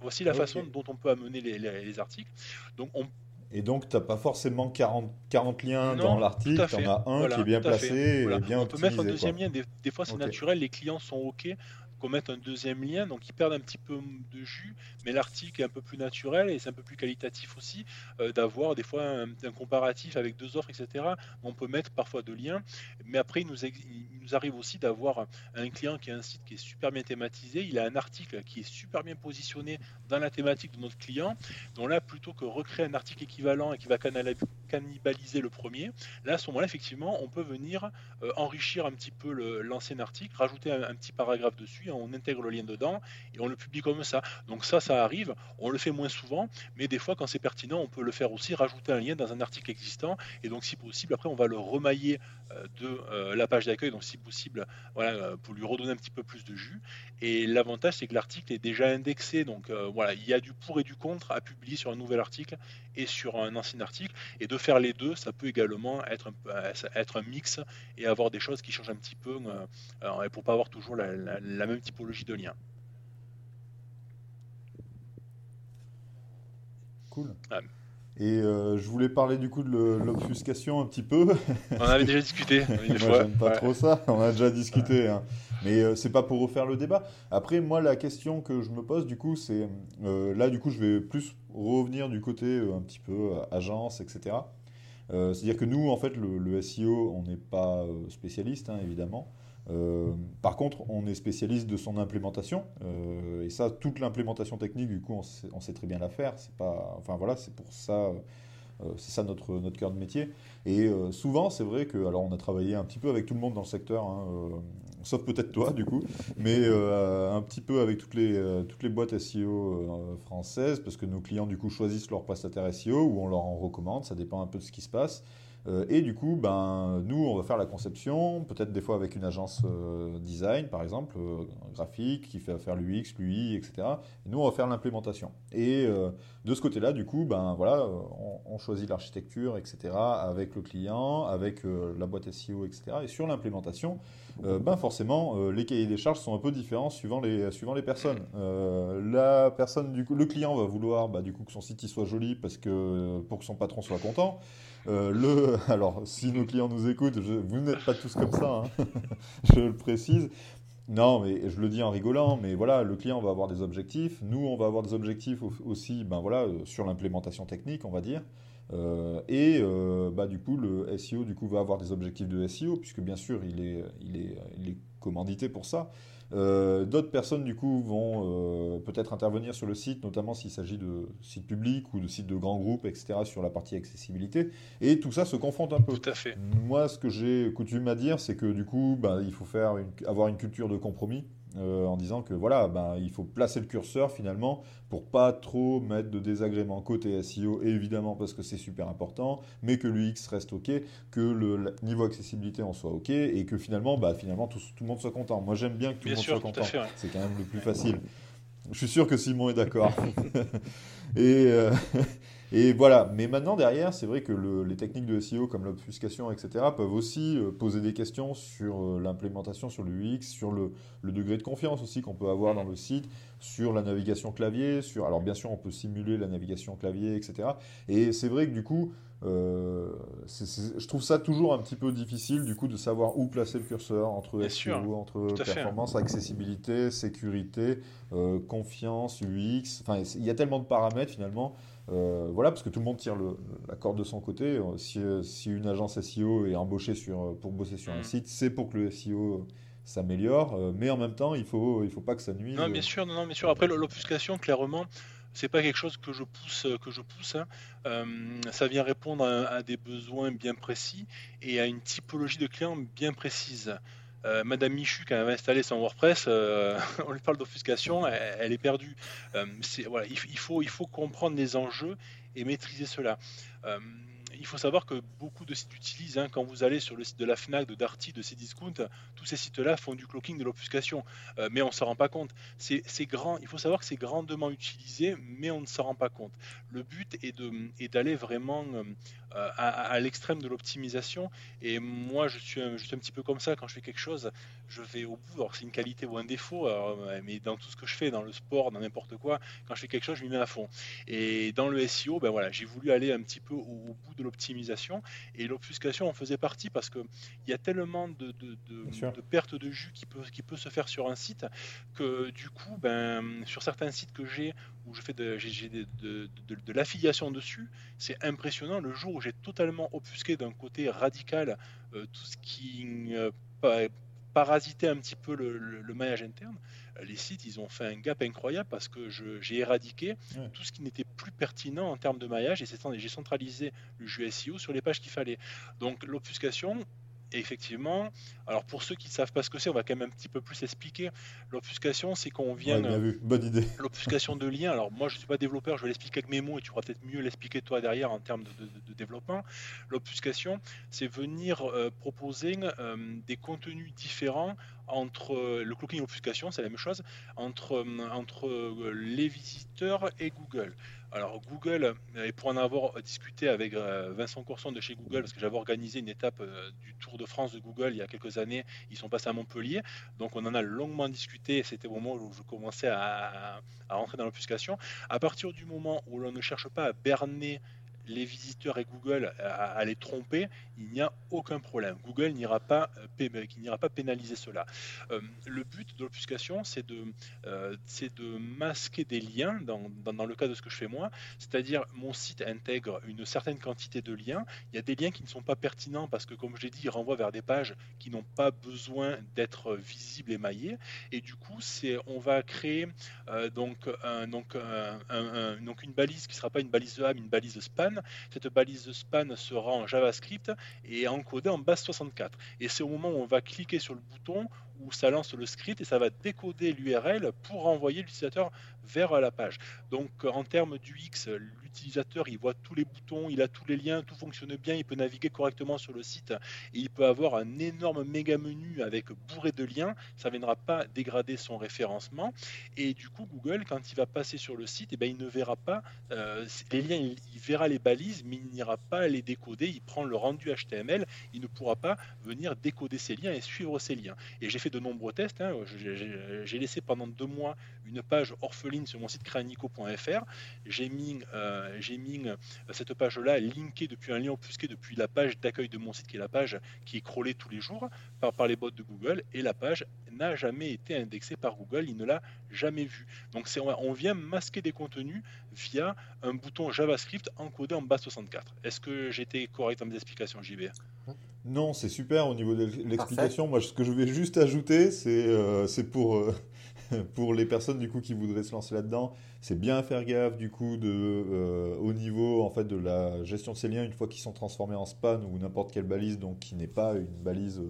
voici la okay. façon dont on peut amener les, les, les articles. Donc on... Et donc, tu n'as pas forcément quarante, quarante liens non, dans l'article, tu en as un voilà, qui est bien placé voilà. et bien on optimisé. On peut mettre un deuxième quoi. lien, des, des fois c'est okay. naturel, les clients sont OK qu'on mette un deuxième lien, donc ils perdent un petit peu de jus, mais l'article est un peu plus naturel et c'est un peu plus qualitatif aussi euh, d'avoir des fois un, un comparatif avec deux offres, et cetera. On peut mettre parfois deux liens, mais après il nous, ex- il nous arrive aussi d'avoir un client qui a un site qui est super bien thématisé, il a un article qui est super bien positionné dans la thématique de notre client, donc là plutôt que recréer un article équivalent et qui va canal- cannibaliser le premier, là à ce moment-là effectivement on peut venir euh, enrichir un petit peu le, l'ancien article, rajouter un, un petit paragraphe dessus, on intègre le lien dedans et on le publie comme ça. Donc ça, ça arrive, on le fait moins souvent, mais des fois quand c'est pertinent, on peut le faire aussi, rajouter un lien dans un article existant et donc si possible, après on va le remailler de la page d'accueil, donc si possible, voilà, pour lui redonner un petit peu plus de jus. Et l'avantage, c'est que l'article est déjà indexé, donc euh, voilà, il y a du pour et du contre à publier sur un nouvel article et sur un ancien article, et de faire les deux, ça peut également être un, être un mix et avoir des choses qui changent un petit peu euh, pour pas avoir toujours la, la, la même typologie de lien. Cool. Ah. Et euh, je voulais parler du coup de le, l'obfuscation un petit peu. On avait déjà discuté une fois. Moi, j'aime pas ouais. trop ça. On a déjà discuté. Ouais. Hein. Mais euh, c'est pas pour refaire le débat. Après, moi, la question que je me pose du coup, c'est euh, là du coup, je vais plus revenir du côté euh, un petit peu agence, et cetera. Euh, c'est-à-dire que nous, en fait, le, le S E O, on n'est pas spécialiste, hein, évidemment. Euh, par contre, on est spécialiste de son implémentation euh, et ça, toute l'implémentation technique, du coup, on sait, on sait très bien la faire. C'est pas, enfin voilà, c'est pour ça, euh, c'est ça notre notre cœur de métier. Et euh, souvent, c'est vrai que, alors, on a travaillé un petit peu avec tout le monde dans le secteur, hein, euh, sauf peut-être toi, du coup, mais euh, un petit peu avec toutes les euh, toutes les boîtes S E O euh, françaises, parce que nos clients, du coup, choisissent leur prestataire S E O ou on leur en recommande. Ça dépend un peu de ce qui se passe. Et du coup, ben, nous, on va faire la conception, peut-être des fois avec une agence euh, design, par exemple, euh, graphique, qui fait faire l'U X, l'U I, et cetera. Et nous, on va faire l'implémentation. Et euh, de ce côté-là, du coup, ben, voilà, on, on choisit l'architecture, et cetera, avec le client, avec euh, la boîte S E O, et cetera. Et sur l'implémentation, euh, ben, forcément, euh, les cahiers des charges sont un peu différents suivant les, suivant les personnes. Euh, la personne, du coup, le client va vouloir bah, du coup, que son site il soit joli parce que, pour que son patron soit content. Euh, le, alors, si nos clients nous écoutent, je, vous n'êtes pas tous comme ça, hein, je le précise. Non, mais je le dis en rigolant, mais voilà, le client va avoir des objectifs. Nous, on va avoir des objectifs aussi, ben voilà, sur l'implémentation technique, on va dire. Euh, et euh, bah, du coup, le S E O du coup, va avoir des objectifs de S E O, puisque bien sûr, il est, il est, il est commandité pour ça. Euh, d'autres personnes du coup vont euh, peut-être intervenir sur le site, notamment s'il s'agit de sites publics ou de sites de grands groupes, et cetera, sur la partie accessibilité. Et tout ça se confronte un peu. Tout à fait. Moi, ce que j'ai coutume à dire, c'est que du coup, bah, il faut faire une, avoir une culture de compromis, euh, en disant que voilà, bah, il faut placer le curseur finalement pour pas trop mettre de désagréments côté S E O, et évidemment parce que c'est super important, mais que l'U X reste OK, que le niveau accessibilité en soit OK, et que finalement, bah, finalement tout, tout le monde soit content. Moi, j'aime bien que tout le monde soit content. Fait, ouais. C'est quand même le plus facile. Je suis sûr que Simon est d'accord. et, euh, et voilà. Mais maintenant, derrière, c'est vrai que le, les techniques de S E O, comme l'obfuscation, et cetera, peuvent aussi poser des questions sur l'implémentation, sur l'U X, sur le, le degré de confiance aussi qu'on peut avoir dans le site, sur la navigation clavier, sur... Alors, bien sûr, on peut simuler la navigation clavier, et cetera. Et c'est vrai que, du coup, euh, c'est, c'est, je trouve ça toujours un petit peu difficile, du coup, de savoir où placer le curseur entre bien S E O, sûr. entre performance, fait. accessibilité, sécurité, euh, confiance, U X. Enfin, il y a tellement de paramètres, finalement. Euh, voilà, parce que tout le monde tire le, la corde de son côté. Si, si une agence S E O est embauchée sur, pour bosser sur mmh. un site, c'est pour que le S E O... s'améliore, mais en même temps, il faut, il faut pas que ça nuise. Non, bien sûr, non, non, bien sûr. Après, l'obfuscation, clairement, c'est pas quelque chose que je pousse, que je pousse. Hein. Euh, ça vient répondre à, à des besoins bien précis et à une typologie de clients bien précise. Euh, Madame Michu, quand elle va installer son WordPress, euh, on lui parle d'obfuscation, elle, elle est perdue. Euh, c'est, voilà, il, il faut, il faut comprendre les enjeux et maîtriser cela. Euh, il faut savoir que beaucoup de sites utilisent, hein, quand vous allez sur le site de la FNAC, de Darty, de Cdiscount, tous ces sites-là font du cloaking, de l'obfuscation, euh, mais on ne s'en rend pas compte. C'est, c'est grand, il faut savoir que c'est grandement utilisé, mais on ne s'en rend pas compte. Le but est, de, est d'aller vraiment euh, à, à l'extrême de l'optimisation, et moi je suis, un, je suis un petit peu comme ça. Quand je fais quelque chose, je vais au bout. Alors c'est une qualité ou un défaut, alors, mais dans tout ce que je fais, dans le sport, dans n'importe quoi, quand je fais quelque chose, je m'y mets à fond. Et dans le S E O, ben voilà, j'ai voulu aller un petit peu au, au bout de l'optimisation, et l'obfuscation en faisait partie, parce que il y a tellement de, de, de, de perte de jus qui peut, qui peut se faire sur un site, que du coup, ben, sur certains sites que j'ai, où je fais de, j'ai, j'ai de, de, de, de l'affiliation dessus, c'est impressionnant. Le jour où j'ai totalement obfusqué d'un côté radical euh, tout ce qui euh, parasitait un petit peu le, le, le maillage interne, les sites, ils ont fait un gap incroyable, parce que je, j'ai éradiqué ouais. tout ce qui n'était plus pertinent en termes de maillage, et c'est, j'ai centralisé le jeu S E O sur les pages qu'il fallait. Donc l'obfuscation, effectivement, alors pour ceux qui ne savent pas ce que c'est, on va quand même un petit peu plus expliquer. L'obfuscation, c'est qu'on vient... Ouais, bien vu. Bonne idée. L'obfuscation de liens, alors moi je ne suis pas développeur, je vais l'expliquer avec mes mots, et tu pourras peut-être mieux l'expliquer toi derrière en termes de, de, de développement. L'obfuscation, c'est venir euh, proposer euh, des contenus différents entre euh, le cloaking et l'obfuscation, c'est la même chose, entre, euh, entre euh, les visiteurs et Google. Alors Google, et pour en avoir discuté avec Vincent Courson de chez Google, parce que j'avais organisé une étape du Tour de France de Google il y a quelques années, ils sont passés à Montpellier, donc on en a longuement discuté, et c'était au moment où je commençais à, à rentrer dans l'obfuscation. À partir du moment où l'on ne cherche pas à berner les visiteurs et Google à, à les tromper, il n'y a aucun problème. Google n'ira pas, n'ira pas pénaliser cela. Euh, le but de l'obfuscation, c'est de, euh, c'est de masquer des liens, dans, dans, dans le cas de ce que je fais moi, c'est-à-dire mon site intègre une certaine quantité de liens. Il y a des liens qui ne sont pas pertinents parce que, comme je l'ai dit, ils renvoient vers des pages qui n'ont pas besoin d'être visibles et maillées. Et du coup, c'est, on va créer euh, donc, un, donc, un, un, un, donc une balise qui ne sera pas une balise de ham, une balise de span. Cette balise de span sera en JavaScript et encodée en base soixante-quatre. Et c'est au moment où on va cliquer sur le bouton où ça lance le script, et ça va décoder l'U R L pour envoyer l'utilisateur vers la page. Donc en termes d'U X, l'utilisateur, il voit tous les boutons, il a tous les liens, tout fonctionne bien, il peut naviguer correctement sur le site, et il peut avoir un énorme méga menu avec bourré de liens, ça ne viendra pas dégrader son référencement, et du coup Google, quand il va passer sur le site, eh bien, il ne verra pas euh, les liens, il, il verra les balises, mais il n'ira pas les décoder, il prend le rendu H T M L, il ne pourra pas venir décoder ces liens et suivre ces liens. Et j'ai fait de nombreux tests, hein. j'ai, j'ai, j'ai laissé pendant deux mois une page orpheline sur mon site créanico point f r, j'ai mis, euh, j'ai mis cette page-là linkée depuis un lien obfusqué depuis la page d'accueil de mon site, qui est la page qui est crawlée tous les jours par, par les bots de Google, et la page n'a jamais été indexée par Google, il ne l'a jamais vue. Donc c'est, on vient masquer des contenus via un bouton JavaScript encodé en base soixante-quatre. Est-ce que j'étais correct dans mes explications, J B? Non, c'est super au niveau de l'explication. Parfait. Moi, ce que je vais juste ajouter, c'est, euh, c'est pour, euh, pour les personnes du coup qui voudraient se lancer là-dedans, c'est bien faire gaffe du coup de, euh, au niveau en fait de la gestion de ces liens une fois qu'ils sont transformés en span ou n'importe quelle balise, donc qui n'est pas une balise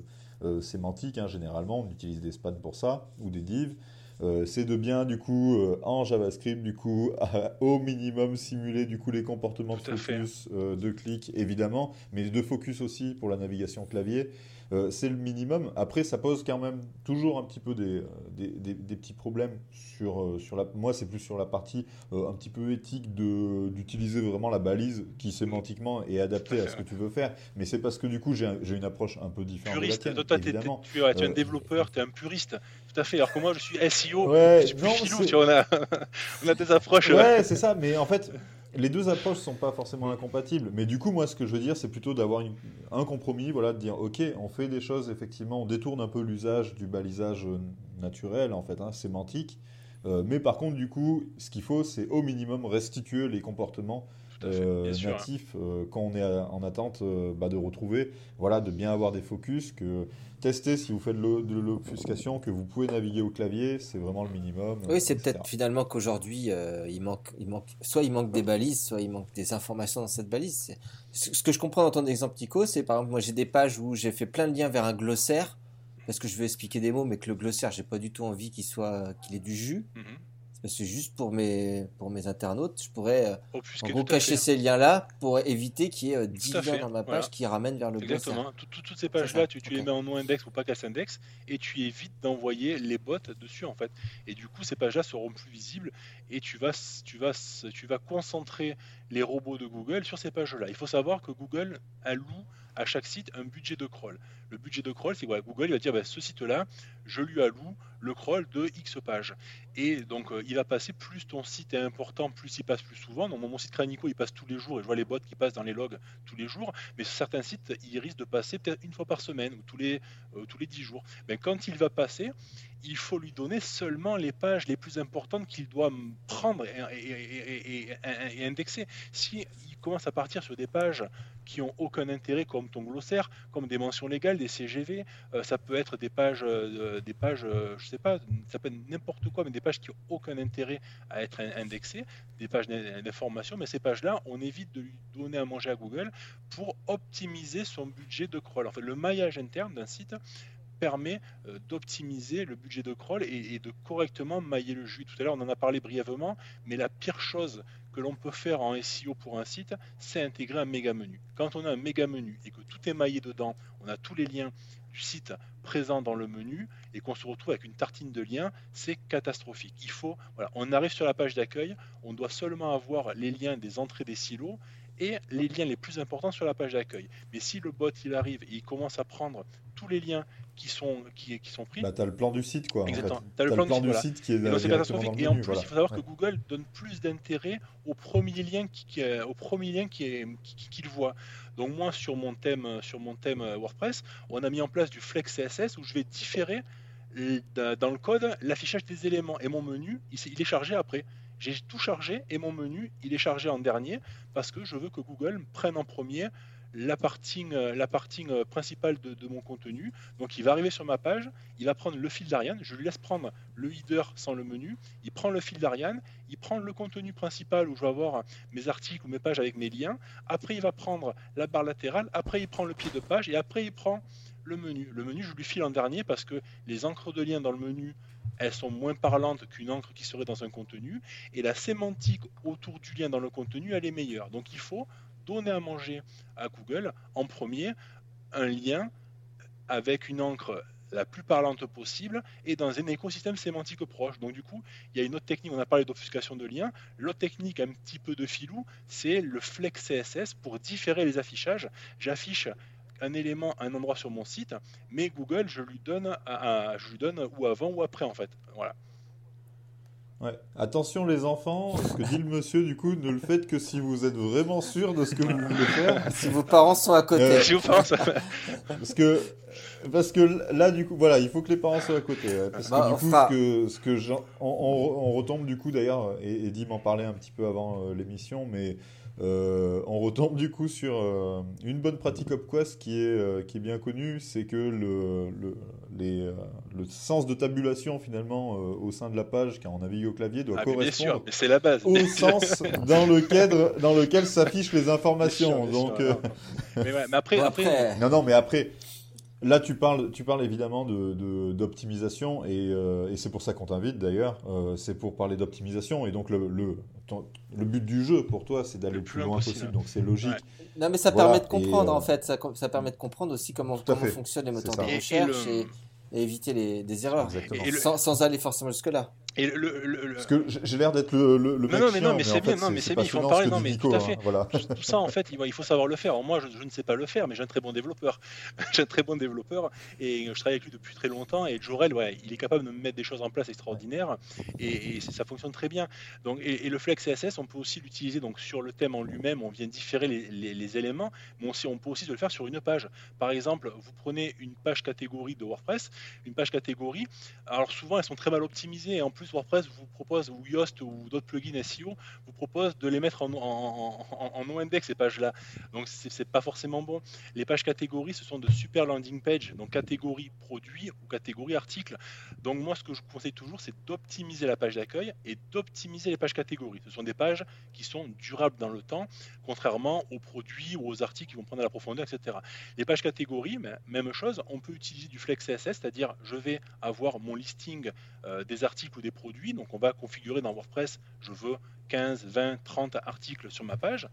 euh, sémantique. Hein, généralement, on utilise des spans pour ça ou des divs. Euh, c'est de bien du coup euh, en JavaScript du coup à, au minimum simuler du coup les comportements de focus, euh, de clic évidemment, mais de focus aussi pour la navigation clavier, euh, c'est le minimum. Après ça pose quand même toujours un petit peu des, des, des, des petits problèmes sur, euh, sur la, moi c'est plus sur la partie euh, un petit peu éthique de, d'utiliser vraiment la balise qui sémantiquement est adaptée à ce que tu veux faire, mais c'est parce que du coup j'ai, j'ai une approche un peu différente. Puriste, de la tienne, toi, évidemment. T'es, t'es, tu es un développeur, tu es un puriste. Tout à fait, alors que moi je suis S E O, ouais, je suis plus non, filou, tu vois, on, a, on a des approches. Ouais, c'est ça, mais en fait, les deux approches ne sont pas forcément incompatibles. Mais du coup, moi ce que je veux dire, c'est plutôt d'avoir une, un compromis, voilà, de dire ok, on fait des choses, effectivement, on détourne un peu l'usage du balisage naturel, en fait, hein, sémantique. Euh, mais par contre, du coup, ce qu'il faut, c'est au minimum restituer les comportements Euh, natif euh, quand on est à, en attente euh, bah, de retrouver, voilà, de bien avoir des focus, que tester si vous faites le, de l'obfuscation, que vous pouvez naviguer au clavier, c'est vraiment le minimum. Oui, c'est et cetera peut-être finalement qu'aujourd'hui euh, il manque, il manque, soit il manque des balises, soit il manque des informations dans cette balise. C'est, ce que je comprends dans ton exemple, Nico, c'est par exemple moi j'ai des pages où j'ai fait plein de liens vers un glossaire parce que je veux expliquer des mots, mais que le glossaire j'ai pas du tout envie qu'il soit, qu'il ait du jus. Mm-hmm. c'est juste pour mes, pour mes internautes, je pourrais en gros cacher ces liens-là pour éviter qu'il y ait dix liens dans ma page voilà. qui ramènent vers le bon serveur. Exactement. Tout, tout, toutes ces pages-là, tu, tu okay. les mets en no-index ou pas qu'elles s'indexent et tu évites d'envoyer les bots dessus en fait. Et du coup, ces pages-là seront plus visibles et tu vas, tu vas, tu vas concentrer les robots de Google sur ces pages-là. Il faut savoir que Google alloue à chaque site un budget de crawl. Le budget de crawl, c'est que voilà, Google il va dire bah, ce site-là, je lui alloue le crawl de X pages. Et donc, euh, il va passer, plus ton site est important, plus il passe plus souvent. Donc, mon site Kranico, il passe tous les jours et je vois les bots qui passent dans les logs tous les jours. Mais sur certains sites, il risque de passer peut-être une fois par semaine ou tous les, euh, tous les dix jours. Ben, quand il va passer, il faut lui donner seulement les pages les plus importantes qu'il doit prendre et, et, et, et, et, et indexer. Si il commence à partir sur des pages qui n'ont aucun intérêt, comme ton glossaire, comme des mentions légales, des C G V, euh, ça peut être des pages, euh, des pages euh, je sais pas, ça peut être n'importe quoi, mais des pages qui n'ont aucun intérêt à être indexées, des pages d'information, mais ces pages-là, on évite de lui donner à manger à Google pour optimiser son budget de crawl. En fait, le maillage interne d'un site permet d'optimiser le budget de crawl et de correctement mailler le jus. Tout à l'heure, on en a parlé brièvement, mais la pire chose que l'on peut faire en S E O pour un site, c'est intégrer un méga menu. Quand on a un méga menu et que tout est maillé dedans, on a tous les liens du site présents dans le menu et qu'on se retrouve avec une tartine de liens, c'est catastrophique. Il faut, voilà, on arrive sur la page d'accueil, on doit seulement avoir les liens des entrées des silos et les liens les plus importants sur la page d'accueil. Mais si le bot il arrive et il commence à prendre tous les liens qui sont, qui, qui sont pris... Bah, tu as le plan du site, quoi. Exactement. En fait. Tu as le, le plan du site, du voilà. site qui est... C'est catastrophique. Et en plus, voilà. il faut savoir ouais. que Google donne plus d'intérêt au premier lien qui, qui, au premier lien qui est, qui, qui, qui le voit. Donc moi, sur mon, thème, sur mon thème WordPress, on a mis en place du flex C S S où je vais différer dans le code l'affichage des éléments. Et mon menu, il est chargé après. J'ai tout chargé et mon menu, il est chargé en dernier parce que je veux que Google prenne en premier la partie, la partie principale de, de mon contenu. Donc, il va arriver sur ma page, il va prendre le fil d'Ariane, je lui laisse prendre le header sans le menu, il prend le fil d'Ariane, il prend le contenu principal où je vais avoir mes articles ou mes pages avec mes liens, après il va prendre la barre latérale, après il prend le pied de page et après il prend le menu. Le menu, je lui file en dernier parce que les encres de lien dans le menu, elles sont moins parlantes qu'une encre qui serait dans un contenu et la sémantique autour du lien dans le contenu, elle est meilleure. Donc, il faut donner à manger à Google en premier un lien avec une encre la plus parlante possible et dans un écosystème sémantique proche. Donc du coup, il y a une autre technique, on a parlé d'obfuscation de liens, l'autre technique un petit peu de filou, c'est le flex C S S pour différer les affichages. J'affiche un élément à un endroit sur mon site, mais Google, je lui donne, à, à, je lui donne ou avant ou après en fait. Voilà. Ouais. Attention les enfants, ce que dit le monsieur du coup, ne le faites que si vous êtes vraiment sûr de ce que vous voulez faire. Si vos parents sont à côté. Euh, si vos parents sont... parce que parce que là du coup, voilà, il faut que les parents soient à côté. Parce que bah, du coup, enfin... ce que ce que j'en, on, on, on retombe du coup d'ailleurs, et Eddie m'en parlait un petit peu avant euh, l'émission, mais euh, on retombe du coup sur euh, une bonne pratique HopQuest qui est euh, qui est bien connue, c'est que le le les euh, le sens de tabulation finalement euh, au sein de la page quand on navigue au clavier doit ah, correspondre mais bien sûr, mais c'est la base. Au sens dans lequel dans lequel s'affichent les informations. Bien sûr, donc bien sûr, euh... mais, ouais, mais après, après après non non mais après là tu parles tu parles évidemment de, de d'optimisation et euh, et c'est pour ça qu'on t'invite d'ailleurs euh, c'est pour parler d'optimisation et donc le le ton, le but du jeu pour toi c'est d'aller le plus, plus loin possible, possible donc c'est logique. Ouais. Non mais ça voilà, permet de comprendre euh... en fait ça ça permet de comprendre aussi comment comment fait. fonctionnent les moteurs de recherche et, et, le... et éviter les des erreurs et le... sans sans aller forcément jusque là. Et le, le, le... Parce que j'ai l'air d'être le, le, le mec non, non, mais non, mais c'est bien, non, mais c'est bien, il faut en parler, non, mais tout à fait. Hein, voilà. Tout ça, en fait, il faut savoir le faire. Alors moi, je, je ne sais pas le faire, mais j'ai un très bon développeur. j'ai un très bon développeur et je travaille avec lui depuis très longtemps. Et Jorel, ouais, il est capable de mettre des choses en place extraordinaires et, et ça fonctionne très bien. Donc, et, et le flex C S S, on peut aussi l'utiliser donc sur le thème en lui-même. On vient différer les, les, les éléments, mais on, on peut aussi le faire sur une page. Par exemple, vous prenez une page catégorie de WordPress, une page catégorie. Alors souvent, elles sont très mal optimisées et en plus. WordPress vous propose, ou Yoast ou d'autres plugins S E O vous propose de les mettre en, en, en, en no-index ces pages-là. Donc c'est, c'est pas forcément bon. Les pages catégories, ce sont de super landing pages, donc catégorie produit ou catégorie article. Donc moi, ce que je conseille toujours, c'est d'optimiser la page d'accueil et d'optimiser les pages catégories. Ce sont des pages qui sont durables dans le temps, contrairement aux produits ou aux articles qui vont prendre à la profondeur, et cetera. Les pages catégories, même chose, on peut utiliser du flex C S S, c'est-à-dire je vais avoir mon listing euh, des articles ou des produits. Donc on va configurer dans WordPress, je veux quinze, vingt, trente articles sur ma page.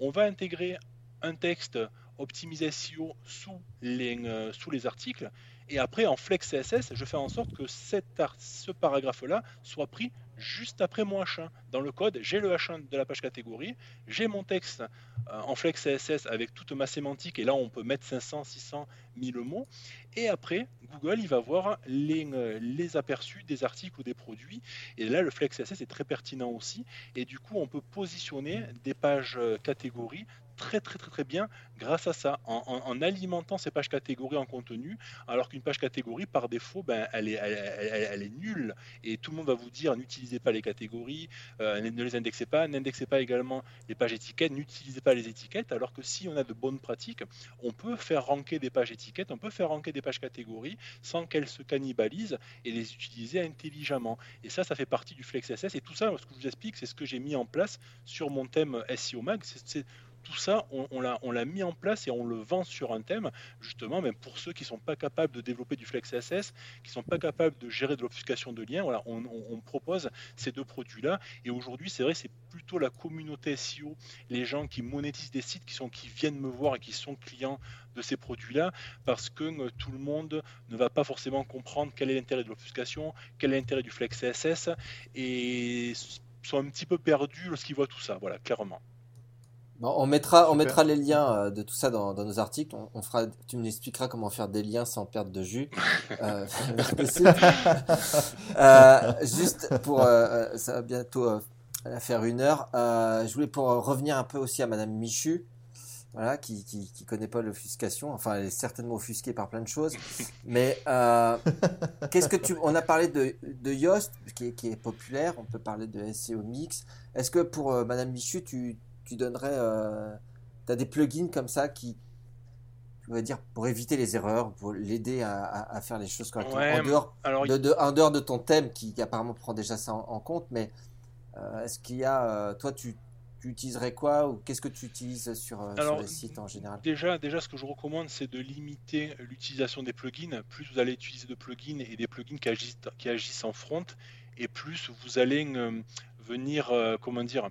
On va intégrer un texte optimisé S E O sous les, euh, sous les articles. Et après, en flex C S S, je fais en sorte que cet ce paragraphe-là soit pris juste après mon H un. Dans le code, j'ai le H un de la page catégorie, j'ai mon texte euh, en flex C S S avec toute ma sémantique, et là on peut mettre cinq cents, six cents, mille mots. Et après, Google, il va voir les, euh, les aperçus des articles ou des produits. Et là, le flex C S S est très pertinent aussi. Et du coup, on peut positionner des pages euh, catégories très très très très bien grâce à ça, en, en, en alimentant ces pages catégories en contenu, alors qu'une page catégorie par défaut, ben, elle, est, elle, elle, elle est nulle, et tout le monde va vous dire n'utilisez pas les catégories, euh, ne les indexez pas, n'indexez pas également les pages étiquettes, n'utilisez pas les étiquettes, alors que si on a de bonnes pratiques, on peut faire ranker des pages étiquettes, on peut faire ranker des pages catégories sans qu'elles se cannibalisent et les utiliser intelligemment. Et ça, ça fait partie du Flex S S, et tout ça, ce que je vous explique, c'est ce que j'ai mis en place sur mon thème S E O Mag, c'est, c'est tout ça, on, on, l'a, on l'a mis en place et on le vend sur un thème, justement, même pour ceux qui ne sont pas capables de développer du Flex S S, qui ne sont pas capables de gérer de l'obfuscation de liens. Voilà, on, on, on propose ces deux produits-là. Et aujourd'hui, c'est vrai, c'est plutôt la communauté S E O, les gens qui monétisent des sites, qui, sont, qui viennent me voir et qui sont clients de ces produits-là, parce que euh, tout le monde ne va pas forcément comprendre quel est l'intérêt de l'obfuscation, quel est l'intérêt du Flex C S S, et sont un petit peu perdus lorsqu'ils voient tout ça, voilà, clairement. Bon, on mettra, on mettra les liens de tout ça dans, dans nos articles. On, on fera, tu nous expliqueras comment faire des liens sans perdre de jus. euh, euh, juste pour, euh, ça va bientôt euh, faire une heure. Euh, je voulais pour revenir un peu aussi à Madame Michu, voilà, qui qui, qui connaît pas l'offuscation. Enfin, elle est certainement offusquée par plein de choses. Mais euh, qu'est-ce que tu, on a parlé de de Yoast, qui est, qui est populaire. On peut parler de S E O Mix. Est-ce que pour euh, Madame Michu, tu tu donnerais, euh, tu as des plugins comme ça qui, je veux dire, pour éviter les erreurs, pour l'aider à, à, à faire les choses correctement, ouais, en, dehors alors, de, de, en dehors de ton thème qui, qui apparemment prend déjà ça en, en compte, mais euh, est-ce qu'il y a, euh, toi tu, tu utiliserais quoi, ou qu'est-ce que tu utilises sur, euh, alors, sur les sites en général ? Déjà, déjà, ce que je recommande, c'est de limiter l'utilisation des plugins. Plus vous allez utiliser de plugins et des plugins qui agissent, qui agissent en front, et plus vous allez euh, venir, euh, comment dire,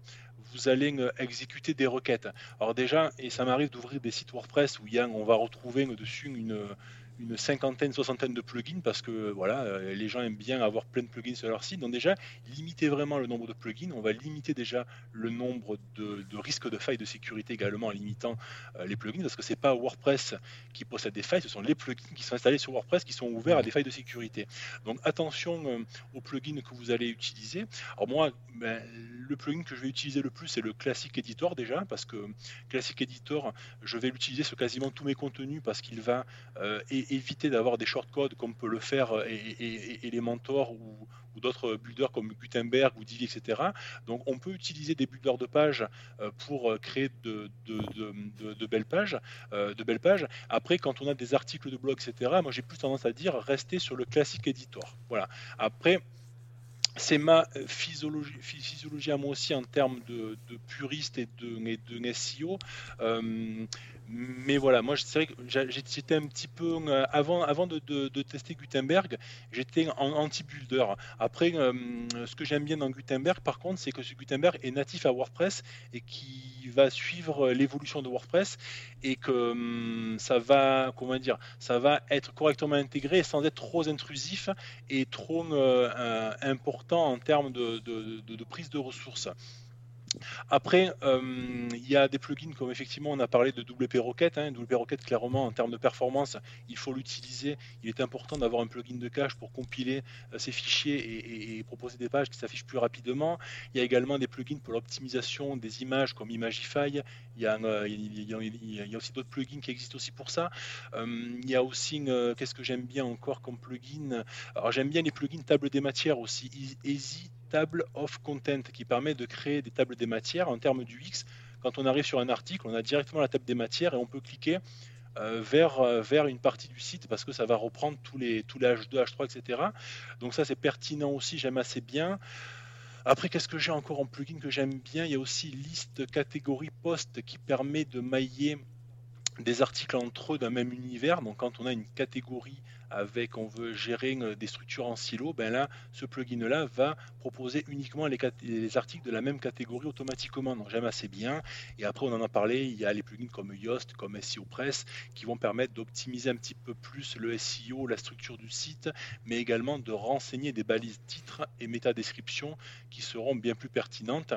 vous allez exécuter des requêtes. Alors déjà, et ça m'arrive d'ouvrir des sites WordPress où il y a, on va retrouver dessus une, une cinquantaine, soixantaine de plugins, parce que voilà, les gens aiment bien avoir plein de plugins sur leur site. Donc déjà, limitez vraiment le nombre de plugins. On va limiter déjà le nombre de, de risques de failles de sécurité également en limitant les plugins, parce que c'est pas WordPress qui possède des failles, ce sont les plugins qui sont installés sur WordPress qui sont ouverts à des failles de sécurité. Donc attention aux plugins que vous allez utiliser. Alors moi, ben, le plugin que je vais utiliser le plus, c'est le Classic Editor déjà, parce que Classic Editor, je vais l'utiliser sur quasiment tous mes contenus, parce qu'il va euh, éviter d'avoir des shortcodes comme peut le faire et, et, et Elementor ou, ou d'autres builders comme Gutenberg ou Divi, et cetera. Donc on peut utiliser des builders de pages pour créer de, de, de, de, de, belles pages, de belles pages. Après, quand on a des articles de blog, et cetera, moi j'ai plus tendance à dire restez sur le Classic Editor. Voilà. Après, c'est ma physiologie, physiologie à moi aussi en termes de, de puriste et de, et de S E O. Euh, mais voilà, moi c'est vrai que j'étais un petit peu, avant, avant de, de, de tester Gutenberg, j'étais en anti-builder. Après, euh, ce que j'aime bien dans Gutenberg, par contre, c'est que ce Gutenberg est natif à WordPress et qui va suivre l'évolution de WordPress, et que euh, ça va, comment dire, ça va être correctement intégré sans être trop intrusif et trop euh, important en termes de, de, de, de prise de ressources. Après, euh, il y a des plugins comme effectivement on a parlé de W P Rocket. Hein. W P Rocket, clairement, en termes de performance, il faut l'utiliser. Il est important d'avoir un plugin de cache pour compiler euh, ces fichiers et, et, et proposer des pages qui s'affichent plus rapidement. Il y a également des plugins pour l'optimisation des images comme Imagify. Il y a, euh, il y a, il y a aussi d'autres plugins qui existent aussi pour ça. Euh, il y a aussi, euh, qu'est-ce que j'aime bien encore comme plugin ? Alors j'aime bien les plugins table des matières aussi. Easy Table of Content, qui permet de créer des tables des matières. En termes du U X, quand on arrive sur un article, on a directement la table des matières et on peut cliquer euh, vers, euh, vers une partie du site, parce que ça va reprendre tous les, tous les H deux, H trois, et cetera. Donc ça, c'est pertinent aussi, j'aime assez bien. Après, qu'est-ce que j'ai encore en plugin que j'aime bien ? Il y a aussi liste catégorie post qui permet de mailler des articles entre eux d'un même univers. Donc quand on a une catégorie avec, on veut gérer des structures en silo, ben là, ce plugin-là va proposer uniquement les, les articles de la même catégorie automatiquement. Donc j'aime assez bien. Et après, on en a parlé, il y a les plugins comme Yoast, comme S E O Press, qui vont permettre d'optimiser un petit peu plus le S E O, la structure du site, mais également de renseigner des balises titres et métadescriptions qui seront bien plus pertinentes.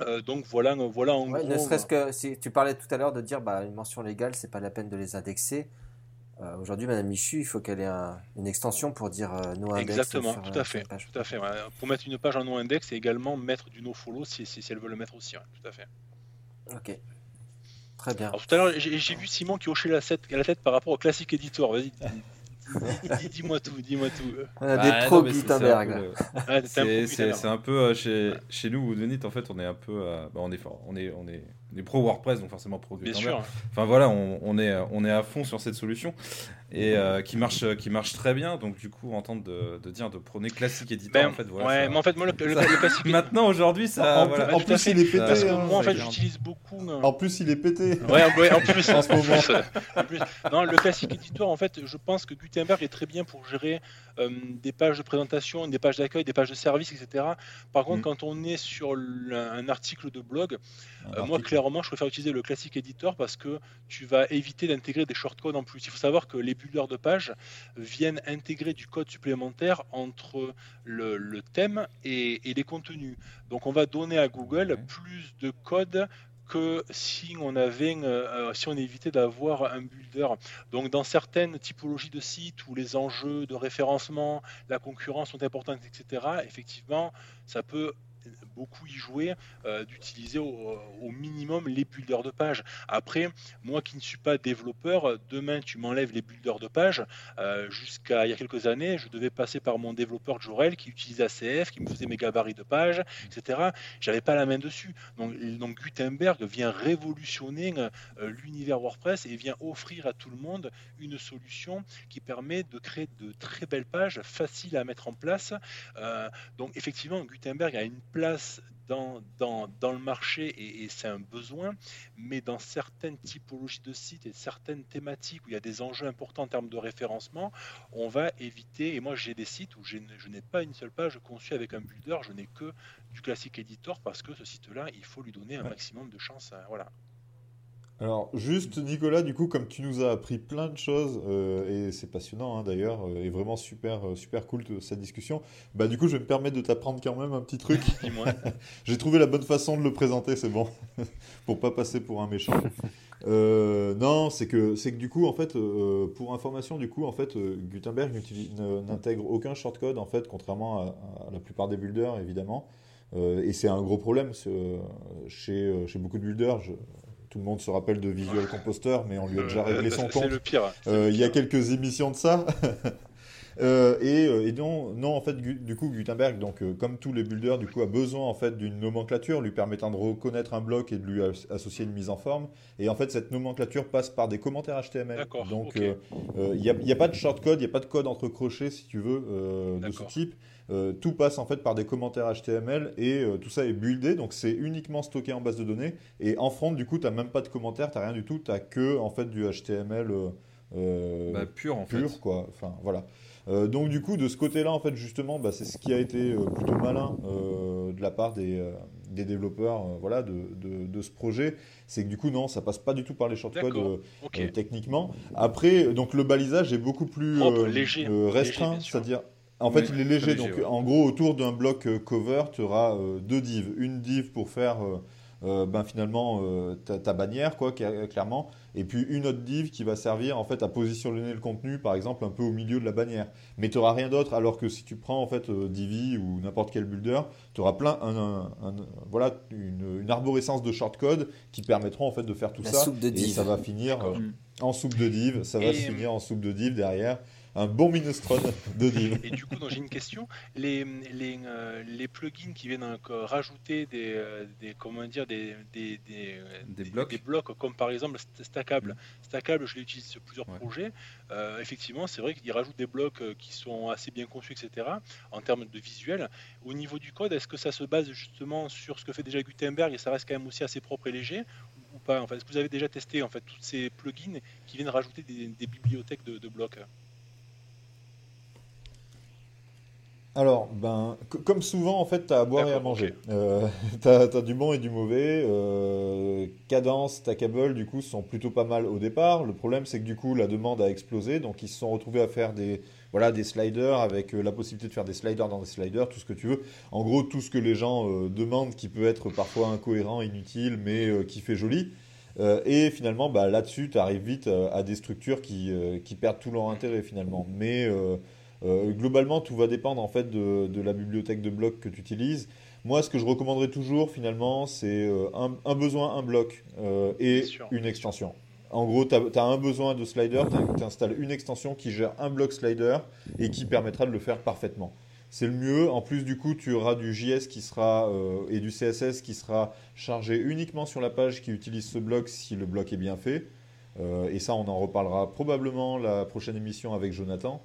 Euh, donc voilà, voilà en ouais, gros. Ne serait-ce que si tu parlais tout à l'heure de dire bah, une mention légale, c'est pas la peine de les indexer. Euh, aujourd'hui, Madame Michu, il faut qu'elle ait un, une extension pour dire euh, no-index. Exactement, sur, tout à fait. Tout à fait ouais. Pour mettre une page en no-index et également mettre du no-follow si, si, si elle veut le mettre aussi. Ouais, tout à fait. Ok. Très bien. Alors, tout à l'heure, j'ai, j'ai vu Simon qui hochait la tête, la tête par rapport au classique éditeur. Vas-y. dis-moi tout, dis-moi tout. On a des ah, pros Gutenberg. C'est, c'est, c'est, c'est un peu euh, chez, ouais. chez nous, Woodinit, en fait, on est un peu, euh, bah, on est fort, on est, on est, on est pro WordPress, donc forcément pro Gutenberg. Bien sûr. Enfin voilà, on, on est, on est à fond sur cette solution et euh, qui marche, qui marche très bien. Donc du coup, en tente de, de dire de prôner classique éditeur, ben, en fait, voilà. Ouais, ça, mais en fait, moi, le, le, ça, le classique. Maintenant, aujourd'hui, ça. En, voilà, en plus, fait, il est pété. Parce que hein, moi, en fait, j'utilise beaucoup. Euh... En plus, il est pété. Ouais, en plus, en plus, en plus. Non, le classique éditeur, en fait, je pense que Gutenberg est très bien pour gérer euh, des pages de présentation, des pages d'accueil, des pages de service, et cetera. Par contre, mmh. quand on est sur un article de blog, euh, article. moi clairement, je préfère utiliser le classique éditeur parce que tu vas éviter d'intégrer des shortcodes en plus. Il faut savoir que les builders de pages viennent intégrer du code supplémentaire entre le, le thème et, et les contenus. Donc, on va donner à Google mmh. plus de code que si on avait, euh, si on évitait d'avoir un builder. Donc dans certaines typologies de sites où les enjeux de référencement, la concurrence sont importants, et cetera, effectivement, ça peut beaucoup y jouer, euh, d'utiliser au, au minimum les builders de page. Après, moi qui ne suis pas développeur, demain tu m'enlèves les builders de page. Euh, jusqu'à il y a quelques années, je devais passer par mon développeur Jorel qui utilisait A C F, qui me faisait mes gabarits de page, et cetera. J'avais pas la main dessus. Donc, donc Gutenberg vient révolutionner euh, l'univers WordPress et vient offrir à tout le monde une solution qui permet de créer de très belles pages faciles à mettre en place. Euh, donc effectivement, Gutenberg a une place dans, dans, dans le marché et, et c'est un besoin, mais dans certaines typologies de sites et certaines thématiques où il y a des enjeux importants en termes de référencement, on va éviter, et moi j'ai des sites où je n'ai pas une seule page conçue avec un builder, je n'ai que du classique éditeur parce que ce site-là, il faut lui donner un maximum de chance. Voilà. Alors juste Nicolas, du coup, comme tu nous as appris plein de choses, euh, et c'est passionnant hein, d'ailleurs, euh, et vraiment super super cool t- cette discussion, bah du coup je vais me permettre de t'apprendre quand même un petit truc. Dis-moi. J'ai trouvé la bonne façon de le présenter, c'est bon, pour pas passer pour un méchant. euh, non, c'est que, c'est que du coup, en fait, euh, pour information, du coup, en fait, euh, Gutenberg n'intègre aucun shortcode, en fait, contrairement à, à la plupart des builders, évidemment. Euh, et c'est un gros problème ce, chez, chez beaucoup de builders. Je, Tout le monde se rappelle de Visual Composer, mais on lui a déjà réglé son compte. C'est le pire. C'est euh, le pire. Il y a quelques émissions de ça. euh, et, et non, non, en fait, du coup, Gutenberg, donc, comme tous les builders, du coup, a besoin en fait, d'une nomenclature lui permettant de reconnaître un bloc et de lui associer une mise en forme. Et en fait, cette nomenclature passe par des commentaires H T M L. D'accord, donc, okay. euh, il n'y a, il n'y a pas de shortcode, il n'y a pas de code entre crochets, si tu veux, euh, de ce type. Euh, tout passe en fait par des commentaires H T M L et euh, tout ça est buildé, donc c'est uniquement stocké en base de données. Et en front, du coup, tu n'as même pas de commentaires, tu n'as rien du tout, tu n'as que en fait, du H T M L euh, bah, pur, en pur, fait. Quoi. Enfin, voilà. Euh, donc, du coup, de ce côté-là, en fait, justement, bah, c'est ce qui a été euh, plutôt malin euh, de la part des, euh, des développeurs euh, voilà, de, de, de ce projet. C'est que du coup, non, ça passe pas du tout par les shortcodes euh, okay. euh, techniquement. Après, donc, le balisage est beaucoup plus euh, léger, euh, restreint, léger, c'est-à-dire... En fait, oui, il est léger, donc ouais. En gros, autour d'un bloc euh, cover, tu auras euh, deux divs. Une div pour faire euh, euh, ben, finalement euh, ta, ta bannière, quoi, clairement, et puis une autre div qui va servir en fait, à positionner le contenu, par exemple, un peu au milieu de la bannière. Mais tu n'auras rien d'autre, alors que si tu prends en fait, euh, Divi ou n'importe quel builder, tu auras plein un, un, un, voilà, une, une arborescence de shortcodes qui permettront en fait, de faire tout la ça. Soupe de div. Et ça va finir euh, en soupe de div, ça va et... finir en soupe de div derrière. Un bon minestrone de div. Et du coup, donc, j'ai une question. Les, les, euh, les plugins qui viennent donc, euh, rajouter des, euh, des, comment dire, des, des, des, des, des, blocs. des blocs, comme par exemple Stackable. Stackable, je l'utilise sur plusieurs ouais. projets. Euh, effectivement, c'est vrai qu'ils rajoutent des blocs qui sont assez bien conçus, et cetera, en termes de visuel. Au niveau du code, est-ce que ça se base justement sur ce que fait déjà Gutenberg et ça reste quand même aussi assez propre et léger ? ou pas en fait? Est-ce que vous avez déjà testé en fait tous ces plugins qui viennent rajouter des, des bibliothèques de, de blocs? Alors, ben, c- comme souvent, en fait, tu as à boire D'accord, et à manger. Okay. Euh, tu as du bon et du mauvais. Euh, Cadence, Stackable, du coup, sont plutôt pas mal au départ. Le problème, c'est que du coup, la demande a explosé. Donc, ils se sont retrouvés à faire des, voilà, des sliders avec euh, la possibilité de faire des sliders dans des sliders, tout ce que tu veux. En gros, tout ce que les gens euh, demandent, qui peut être parfois incohérent, inutile, mais euh, qui fait joli. Euh, et finalement, bah, là-dessus, tu arrives vite euh, à des structures qui, euh, qui perdent tout leur intérêt, finalement. Mais... Euh, Euh, globalement, tout va dépendre en fait de, de la bibliothèque de blocs que tu utilises. Moi, ce que je recommanderais toujours, finalement, c'est euh, un, un besoin, un bloc euh, et une extension. En gros, tu as un besoin de slider, tu installes une extension qui gère un bloc slider et qui permettra de le faire parfaitement. C'est le mieux. En plus, du coup, tu auras du J S qui sera, euh, et du C S S qui sera chargé uniquement sur la page qui utilise ce bloc si le bloc est bien fait. Euh, et ça, on en reparlera probablement la prochaine émission avec Jonathan.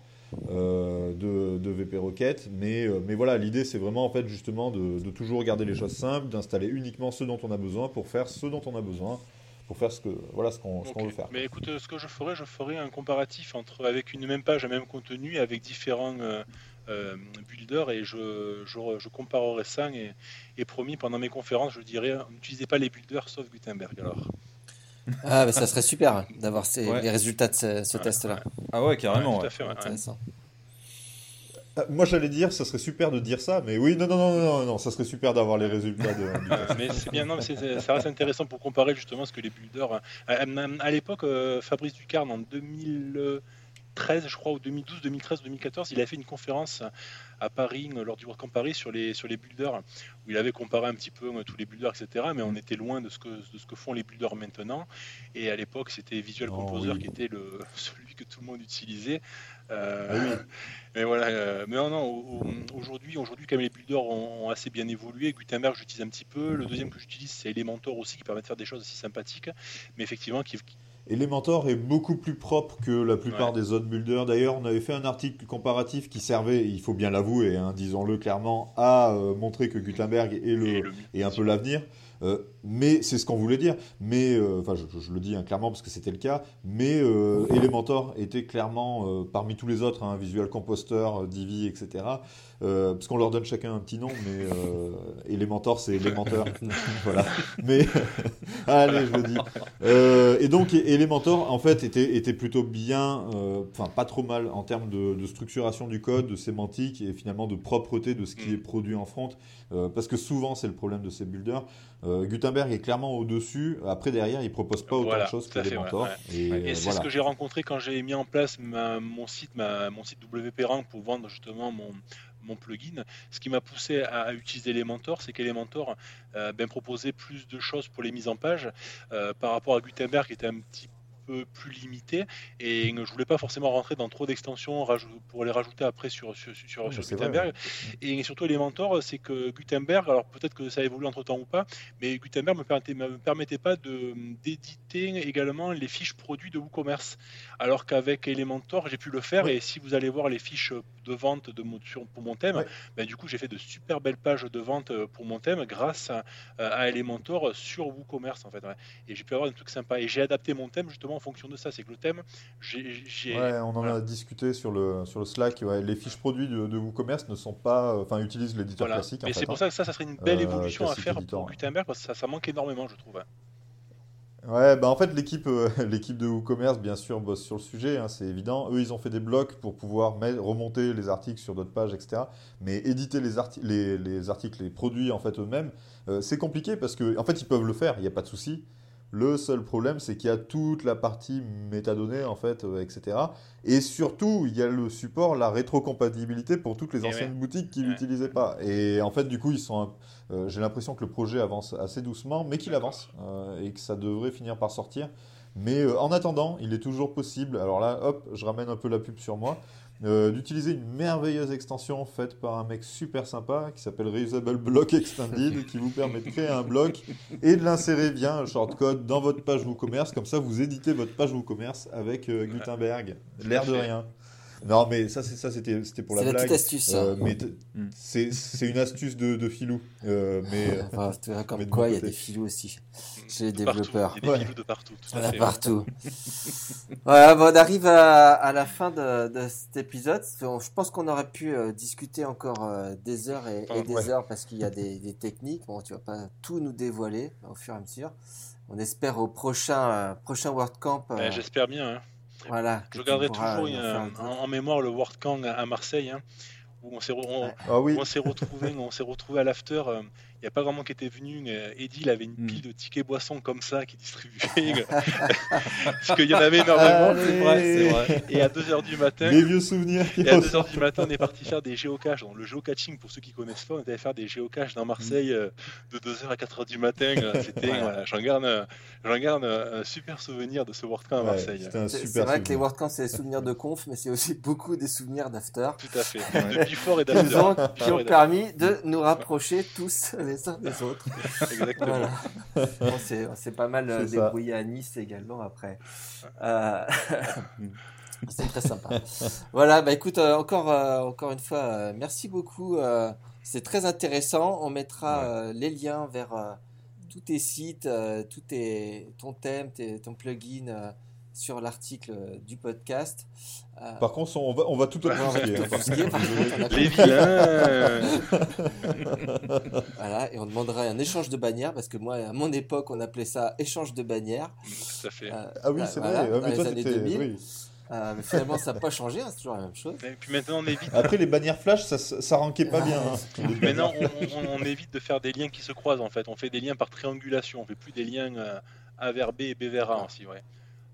Euh, de, de V P Rocket, mais, euh, mais voilà, l'idée c'est vraiment en fait justement de, de toujours garder les choses simples, d'installer uniquement ce dont on a besoin pour faire ce dont on a besoin, pour faire ce que voilà ce qu'on, ce okay. qu'on veut faire. Mais écoute, ce que je ferai, je ferai un comparatif entre avec une même page, un même contenu, avec différents euh, euh, builders et je, je, je comparerai ça et, et promis pendant mes conférences, je dirais n'utilisez pas les builders sauf Gutenberg alors. Ah, mais ça serait super d'avoir ces, ouais. les résultats de ce, ce ouais, test-là. Ouais. Ah ouais, carrément. Ouais, tout à fait, ouais. Intéressant. Moi, j'allais dire, ça serait super de dire ça, mais oui, non, non, non, non, non, ça serait super d'avoir les résultats. De, du mais c'est bien, non, mais c'est, ça reste intéressant pour comparer justement ce que les builders. À, à l'époque, Fabrice Ducarne, en deux mille treize, je crois, ou deux mille douze, deux mille treize, deux mille quatorze, il a fait une conférence à Paris lors du WordCamp Paris sur les sur les builders où il avait comparé un petit peu euh, tous les builders etc, mais on était loin de ce que de ce que font les builders maintenant. Et à l'époque c'était Visual Composer oh, oui. qui était le celui que tout le monde utilisait. Euh, oui. Mais voilà. Euh, mais non, non aujourd'hui aujourd'hui quand même les builders ont, ont assez bien évolué. Gutenberg j'utilise un petit peu. Le deuxième que j'utilise c'est Elementor aussi qui permet de faire des choses assez sympathiques. Mais effectivement qui Elementor est beaucoup plus propre que la plupart ouais. des autres builders. D'ailleurs, on avait fait un article comparatif qui servait, il faut bien l'avouer, hein, disons-le clairement, à euh, montrer que Gutenberg est, le, le, est un peu l'avenir. Euh, mais c'est ce qu'on voulait dire. Mais, enfin, euh, je, je le dis hein, clairement parce que c'était le cas. Mais euh, Elementor était clairement euh, parmi tous les autres, hein, Visual Composer, Divi, et cetera. Euh, parce qu'on leur donne chacun un petit nom, mais euh, Elementor, c'est Elementor. Voilà. Mais allez, je le dis. Euh, et donc Elementor, en fait, était, était plutôt bien, enfin euh, pas trop mal en termes de, de structuration du code, de sémantique et finalement de propreté de ce qui est produit en front. Euh, parce que souvent, c'est le problème de ces builders. Euh, Gutenberg est clairement au-dessus. Après, derrière, il ne propose pas autant voilà, de choses que Elementor. Ouais, ouais. Et, et euh, c'est voilà. ce que j'ai rencontré quand j'ai mis en place ma, mon site, ma, mon site W P Rank pour vendre justement mon, mon plugin. Ce qui m'a poussé à, à utiliser Elementor, c'est qu'Elementor euh, ben, proposait plus de choses pour les mises en page euh, par rapport à Gutenberg qui était un petit peu plus limité. Et je voulais pas forcément rentrer dans trop d'extensions pour les rajouter après sur, sur, sur, oui, sur Gutenberg. Vrai. Et surtout Elementor, c'est que Gutenberg, alors peut-être que ça évolue entre temps ou pas, mais Gutenberg me permettait, me permettait pas de, d'éditer également les fiches produits de WooCommerce. Alors qu'avec Elementor, j'ai pu le faire. Oui. Et si vous allez voir les fiches de vente de mon, sur, pour mon thème, oui. ben, du coup, j'ai fait de super belles pages de vente pour mon thème grâce à, à Elementor sur WooCommerce, en fait. Ouais. Et j'ai pu avoir des trucs sympas. Et j'ai adapté mon thème justement en fonction de ça, c'est que le thème, j'ai... j'ai... Ouais, on en voilà. a discuté sur le, sur le Slack, ouais. les fiches produits de, de WooCommerce ne sont pas, enfin, utilisent l'éditeur voilà. classique. Mais c'est fait, pour hein. ça que ça, ça serait une belle évolution euh, à faire éditeur, pour Gutenberg, parce que ça, ça manque énormément, je trouve. Hein. Ouais, bah en fait, l'équipe, euh, l'équipe de WooCommerce, bien sûr, bosse sur le sujet, hein, c'est évident. Eux, ils ont fait des blocs pour pouvoir mettre, remonter les articles sur d'autres pages, et cetera. Mais éditer les, arti- les, les articles, les produits, en fait, eux-mêmes, euh, c'est compliqué parce que, en fait, ils peuvent le faire, il n'y a pas de souci. Le seul problème, c'est qu'il y a toute la partie métadonnées, en fait, euh, et cetera. Et surtout, il y a le support, la rétrocompatibilité pour toutes les et anciennes ouais. boutiques qui ouais. l'utilisaient pas. Et en fait, du coup, ils sont, euh, j'ai l'impression que le projet avance assez doucement, mais qu'il D'accord. avance euh, et que ça devrait finir par sortir. Mais euh, en attendant, il est toujours possible, alors là, hop, je ramène un peu la pub sur moi, euh, d'utiliser une merveilleuse extension faite par un mec super sympa qui s'appelle Reusable Block Extended qui vous permet de créer un bloc et de l'insérer via un shortcode dans votre page WooCommerce. Comme ça, vous éditez votre page WooCommerce avec euh, Gutenberg. L'air de rien. Non, mais ça, c'est, ça c'était, c'était pour la c'est blague. C'est la petite astuce. Euh, hein. mais t- mm. c'est, c'est une astuce de, de filou. Euh, mais, enfin, comme mais quoi, il y a des filous aussi. Chez les développeurs. Il y a des filous de partout. Tout à fait. Partout. Voilà, bon, on arrive à, à la fin de, de cet épisode. Je pense qu'on aurait pu euh, discuter encore euh, des heures et, enfin, et des ouais. heures parce qu'il y a des, des techniques. Bon, tu ne vas pas tout nous dévoiler au fur et à mesure. On espère au prochain, euh, prochain WordCamp. Euh, ben, j'espère bien. Hein. Voilà, je garderai toujours euh, en, en mémoire le WordCamp à Marseille, hein, où on s'est, re- on, ah oui. où on s'est retrouvé, on s'est retrouvé à l'after. Il euh, n'y a pas vraiment qui était venu. Euh, Eddy, il avait une pile de tickets boissons comme ça qui distribuait, parce qu'il y en avait énormément. C'est vrai, c'est vrai. Et à deux heures du matin, les vieux souvenirs. Et à deux heures du matin, on est parti faire des géocaches. Donc, le géocaching, pour ceux qui connaissent pas, on était faire des géocaches dans Marseille euh, de deux heures à quatre heures du matin. C'était, ouais. voilà, j'en garde, j'en garde un super souvenir de ce WordCamp à Marseille. Ouais, c'était un super c'est, c'est vrai souvenir. Que les WordCamps, c'est des souvenirs de conf, mais c'est aussi beaucoup des souvenirs d'after. Tout à fait. Ouais. Fort et qui, ont, qui ont permis de nous rapprocher tous les uns des autres. Exactement. Voilà. On s'est, on s'est pas mal débrouillé à Nice également après. Euh... C'est très sympa. Voilà, bah écoute, euh, encore, euh, encore une fois, euh, merci beaucoup. Euh, c'est très intéressant. On mettra ouais. euh, les liens vers euh, tous tes sites, euh, tout tes, ton thème, tes, ton plugin. Euh, sur l'article du podcast. Euh... Par contre, on va, on va tout obfusquer. Les vilains. Voilà, et on demanderait un échange de bannières, parce que moi, à mon époque, on appelait ça échange de bannières. Tout à fait. Euh, ah oui, c'est voilà, vrai. Dans ah, mais les toi, années deux mille. Oui. Euh, mais finalement, ça n'a pas changé, hein, c'est toujours la même chose. Et puis maintenant, on évite. Après, les bannières flash, ça, ça rankait pas bien. Hein. Maintenant, on, on, on évite de faire des liens qui se croisent, en fait. On fait des liens par triangulation. On ne fait plus des liens euh, A vers B et B vers A aussi, ouais.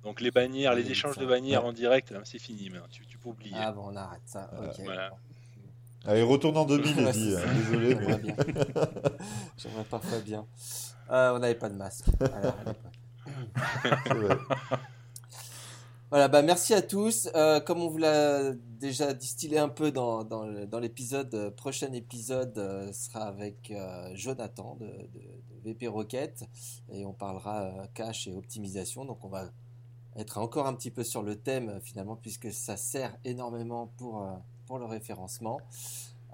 Donc les bannières, les échanges de bannières ouais. en direct, c'est fini, mais tu, tu peux oublier. Ah bon, on arrête ça. Voilà. Okay. Voilà. Allez, retourne en deux mille, ouais, Eddy. Désolé. J'aimerais, mais... bien. J'aimerais parfois bien. Euh, on n'avait pas de masque. Alors, c'est vrai. Voilà, bah merci à tous. Euh, comme on vous l'a déjà distillé un peu dans, dans, le, dans l'épisode, euh, prochain épisode euh, sera avec euh, Jonathan de, de, de V P Rocket, et on parlera euh, cache et optimisation. Donc on va être encore un petit peu sur le thème finalement, puisque ça sert énormément pour, pour le référencement.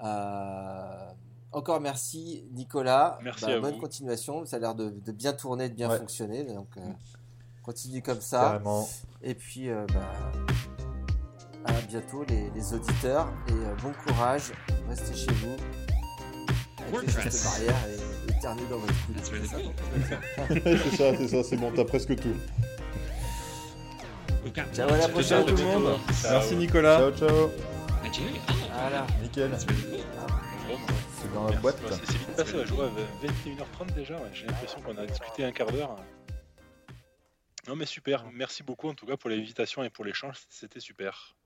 Euh, encore merci Nicolas, merci bah, à bonne vous. Continuation, ça a l'air de, de bien tourner, de bien ouais. fonctionner, donc euh, continue comme ça. Carrément. Et puis euh, bah, à bientôt les, les auditeurs, et euh, bon courage, restez chez vous avec les gestes barrières et éternez dans votre couille. C'est ça, c'est ça, c'est bon, t'as presque tout. Ciao à la prochaine tout le monde. Merci Nicolas. Ciao ciao. Voilà. Nickel. C'est dans la merci, boîte. C'est, c'est vite passé, je vois vingt et une heures trente déjà. Ouais. J'ai l'impression qu'on a discuté un quart d'heure. Non mais super. Merci beaucoup en tout cas pour l'invitation et pour l'échange. C'était super.